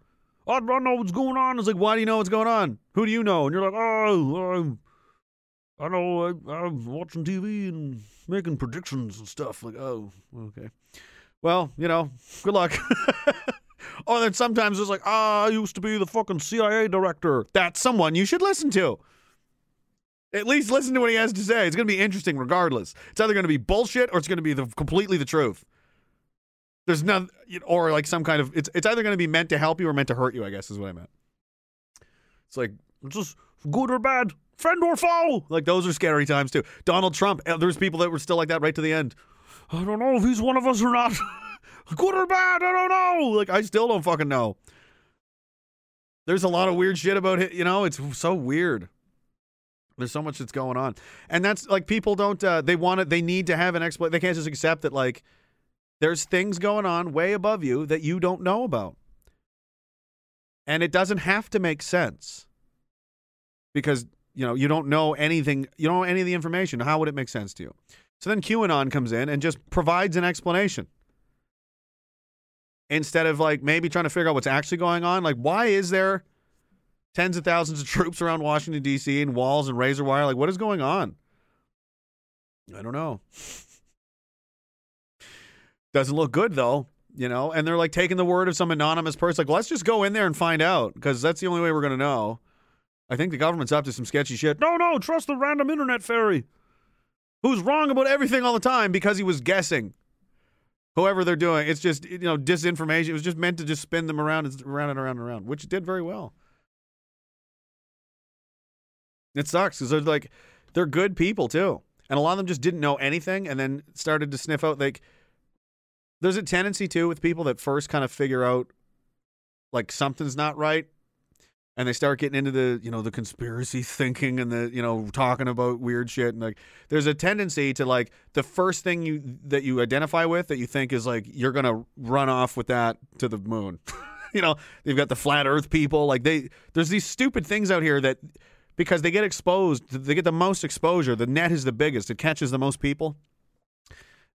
I don't know what's going on. It's like, why do you know what's going on? Who do you know? And you're like, oh, I know. I'm watching TV and making predictions and stuff. Like, oh, okay. Well, you know, good luck. Or then sometimes it's like, I used to be the fucking CIA director. That's someone you should listen to. At least listen to what he has to say. It's going to be interesting regardless. It's either going to be bullshit or it's going to be completely the truth. There's none, or like some kind of, it's either going to be meant to help you or meant to hurt you, I guess is what I meant. It's like, just good or bad, friend or foe. Like, those are scary times too. Donald Trump, there's people that were still like that right to the end. I don't know if he's one of us or not. Good or bad, I don't know. Like, I still don't fucking know. There's a lot of weird shit about it, you know? It's so weird. There's so much that's going on. And that's like, people don't, they need to have an explanation. They can't just accept that, like, there's things going on way above you that you don't know about. And it doesn't have to make sense. Because you know, you don't know anything, you don't know any of the information. How would it make sense to you? So then QAnon comes in and just provides an explanation. Instead of, like, maybe trying to figure out what's actually going on. Like, why is there tens of thousands of troops around Washington, D.C. and walls and razor wire? Like, what is going on? I don't know. Doesn't look good, though, you know? And they're, like, taking the word of some anonymous person. Like, let's just go in there and find out, because that's the only way we're going to know. I think the government's up to some sketchy shit. No, no, trust the random internet fairy, who's wrong about everything all the time because he was guessing. Whoever they're doing, it's just, you know, disinformation. It was just meant to just spin them around and around and around and around, which it did very well. It sucks because they're, like, they're good people too, and a lot of them just didn't know anything and then started to sniff out. Like, there's a tendency too with people that first kind of figure out, like, something's not right, and they start getting into the, you know, the conspiracy thinking and the, you know, talking about weird shit. And, like, there's a tendency to, like, the first thing that you identify with that you think is, like, you're going to run off with that to the moon. You know, you've got the flat earth people. Like, there's these stupid things out here that, because they get exposed, they get the most exposure. The net is the biggest. It catches the most people.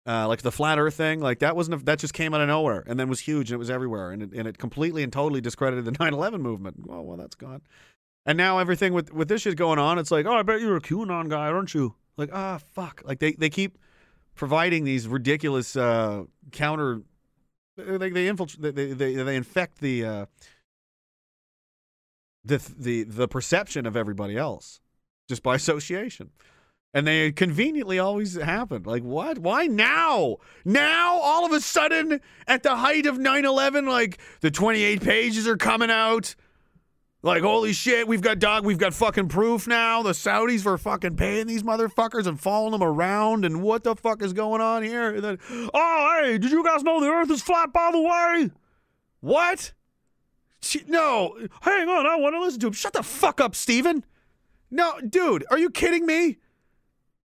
Like the flat earth thing, like that just came out of nowhere and then was huge and it was everywhere, and it completely and totally discredited the 9/11 movement. Oh, well, that's gone. And now everything with this shit going on, it's like, oh, I bet you're a QAnon guy, aren't you? Like, ah, oh, fuck. Like they keep providing these ridiculous counter. They infiltrate. They infect the perception of everybody else just by association. And they conveniently always happen. Like, what? Why now? Now, all of a sudden, at the height of 9/11, like, the 28 pages are coming out. Like, holy shit, we've got fucking proof now. The Saudis were fucking paying these motherfuckers and following them around. And what the fuck is going on here? And then, oh, hey, did you guys know the earth is flat, by the way? What? No. Hang on, I want to listen to him. Shut the fuck up, Steven. No, dude, are you kidding me?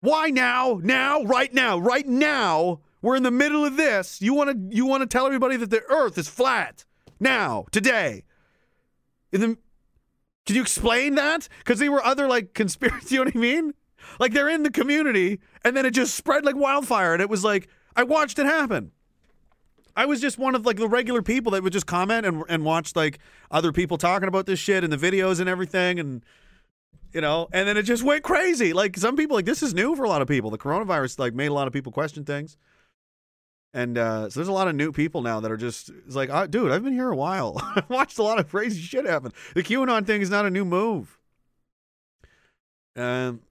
Why now? Now? Right now? Right now? We're in the middle of this. You want to tell everybody that the earth is flat? Now? Today? Can you explain that? Because they were other, like, conspiracy, you know what I mean? Like, they're in the community, and then it just spread like wildfire, and it was like, I watched it happen. I was just one of, like, the regular people that would just comment and watch, like, other people talking about this shit and the videos and everything, and... You know, and then it just went crazy. Like, some people, like, this is new for a lot of people. The coronavirus, like, made a lot of people question things. And so there's a lot of new people now that are just, it's like, oh, dude, I've been here a while. I've watched a lot of crazy shit happen. The QAnon thing is not a new move. You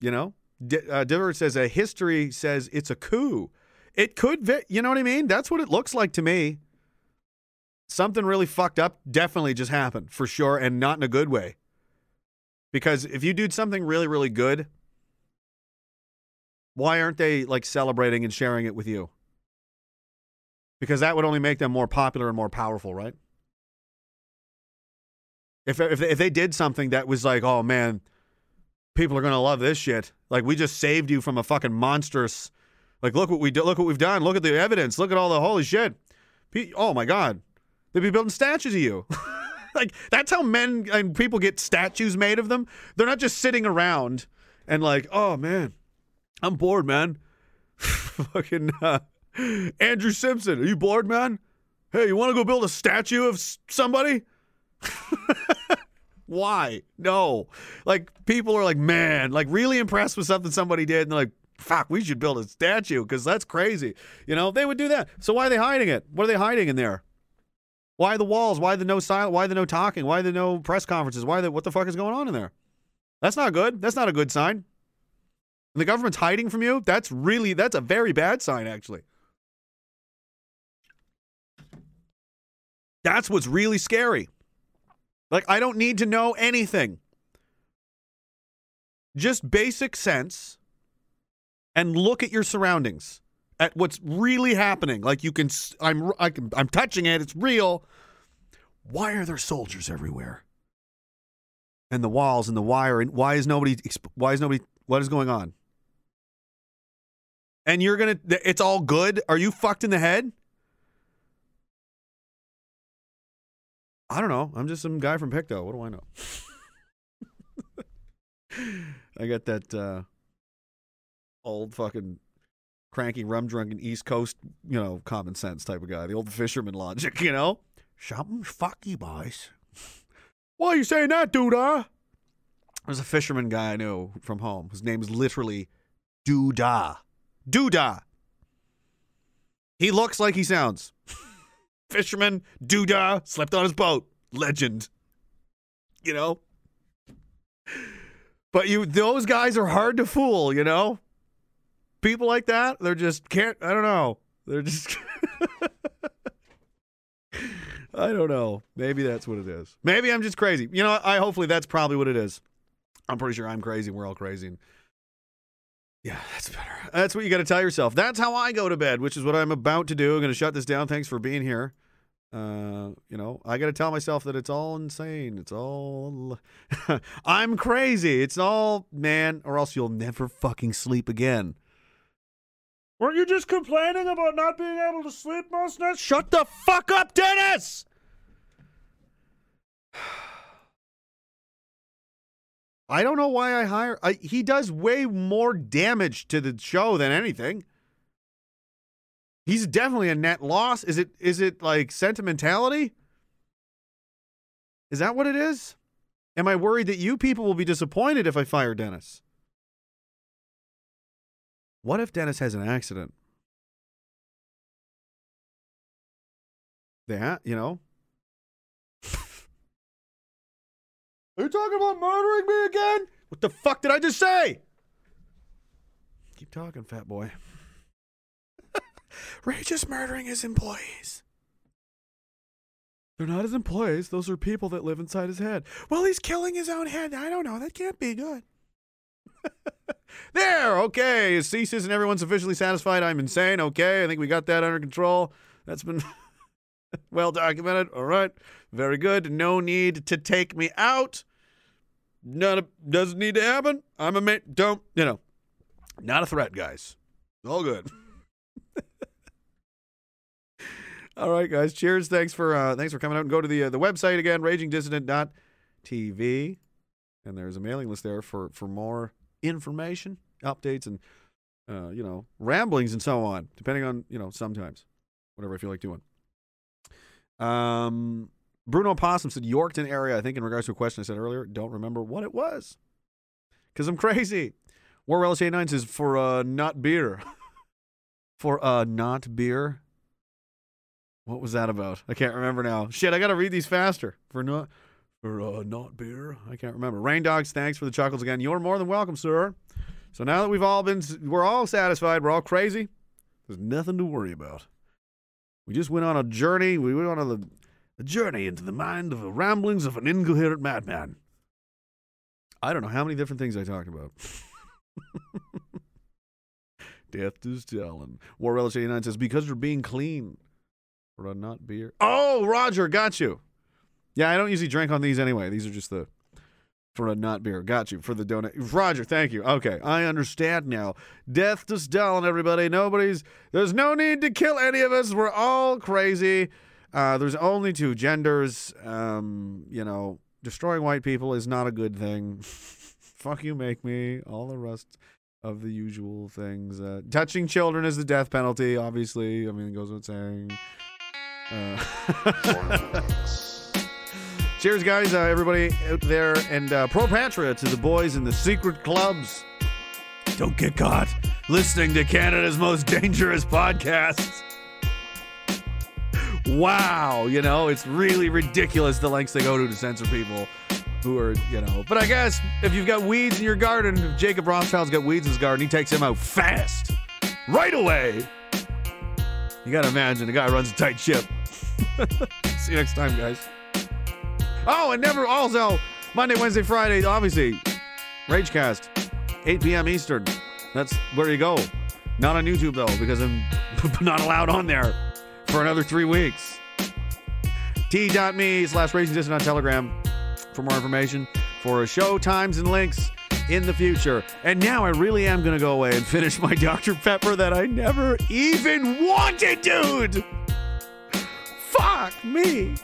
know, Divert says, a history says it's a coup. It could, you know what I mean? That's what it looks like to me. Something really fucked up definitely just happened, for sure, and not in a good way. Because if you do something really, really good, why aren't they, like, celebrating and sharing it with you? Because that would only make them more popular and more powerful, right? If they did something that was like, oh, man, people are going to love this shit. Like, we just saved you from a fucking monstrous, like, look what we do, look what we've done. Look at the evidence. Look at all the holy shit. Oh, my God. They'd be building statues of you. Like, that's how men and people get statues made of them. They're not just sitting around and like, oh, man, I'm bored, man. Fucking Andrew Simpson, are you bored, man? Hey, you want to go build a statue of somebody? Why? No. Like, people are like, man, like, really impressed with something somebody did. And they're like, fuck, we should build a statue because that's crazy. You know, they would do that. So why are they hiding it? What are they hiding in there? Why the walls? Why the no silent? Why the no talking? Why the no press conferences? What the fuck is going on in there? That's not good. That's not a good sign. And the government's hiding from you? That's a very bad sign, actually. That's what's really scary. Like, I don't need to know anything. Just basic sense and look at your surroundings. At what's really happening. Like, you can, I'm touching it. It's real. Why are there soldiers everywhere? And the walls and the wire. And why is nobody, what is going on? And you're going to, it's all good. Are you fucked in the head? I don't know. I'm just some guy from Picto. What do I know? I got that old fucking cranky, rum-drunken East Coast, you know, common sense type of guy. The old fisherman logic, you know? Something's fucky, boys. Why are you saying that, Doodah? There's a fisherman guy I knew from home. His name is literally Doodah. Doodah. He looks like he sounds. Fisherman, Doodah, slept on his boat. Legend. You know? But those guys are hard to fool, you know? People like that, they're just can't, I don't know. They're just, I don't know. Maybe that's what it is. Maybe I'm just crazy. You know, hopefully that's probably what it is. I'm pretty sure I'm crazy. We're all crazy. And yeah, that's better. That's what you got to tell yourself. That's how I go to bed, which is what I'm about to do. I'm going to shut this down. Thanks for being here. You know, I got to tell myself that it's all insane. It's all, I'm crazy. It's all, man, or else you'll never fucking sleep again. Weren't you just complaining about not being able to sleep most nights? Shut the fuck up, Dennis! I don't know why I hire... he does way more damage to the show than anything. He's definitely a net loss. Is it like sentimentality? Is that what it is? Am I worried that you people will be disappointed if I fire Dennis? What if Dennis has an accident? That, you know? Are you talking about murdering me again? What the fuck did I just say? Keep talking, fat boy. Rage is murdering his employees. They're not his employees. Those are people that live inside his head. Well, he's killing his own head. I don't know. That can't be good. There, okay, it ceases and everyone's officially satisfied. I'm insane, okay, I think we got that under control. That's been well documented. All right, very good. No need to take me out. Doesn't need to happen. I'm a man, don't, you know, not a threat, guys. All good. All right, guys, cheers. Thanks for coming out. And go to the website again, RagingDissident.TV. And there's a mailing list there for more information, updates, and, you know, ramblings and so on, depending on, you know, sometimes, whatever I feel like doing. Bruno Possum said, Yorkton area, I think, in regards to a question I said earlier. Don't remember what it was because I'm crazy. War LSA9 says, for not beer. For not beer. What was that about? I can't remember now. Shit, I got to read these faster. For not beer. I can't remember. Rain Dogs, thanks for the chuckles again. You're more than welcome, sir. So now that we're all satisfied, we're all crazy, there's nothing to worry about. We just went on a journey. We went on a journey into the mind of the ramblings of an incoherent madman. I don't know how many different things I talked about. Death is telling. War Relish 89 says, because you're being clean. For not beer. Oh, Roger, got you. Yeah, I don't usually drink on these anyway. These are just the for a not beer. Got you for the donut. Roger, thank you. Okay, I understand now. Death to Stalin, everybody. There's no need to kill any of us. We're all crazy. There's only two genders. You know, destroying white people is not a good thing. Fuck you, make me. All the rest of the usual things. Touching children is the death penalty, obviously. I mean, it goes without saying. Cheers, guys, everybody out there, and pro patria to the boys in the secret clubs. Don't get caught listening to Canada's most dangerous podcasts. Wow, you know, it's really ridiculous the lengths they go to censor people who are, you know. But I guess if you've got weeds in your garden, if Jacob Rothschild's got weeds in his garden, he takes them out fast, right away. You got to imagine, the guy runs a tight ship. See you next time, guys. Oh, and never also Monday, Wednesday, Friday, obviously. RageCast, 8 p.m. Eastern. That's where you go. Not on YouTube, though, because I'm not allowed on there for another 3 weeks. t.me/RagingDissident on Telegram for more information, for show times and links in the future. And now I really am going to go away and finish my Dr. Pepper that I never even wanted, dude. Fuck me.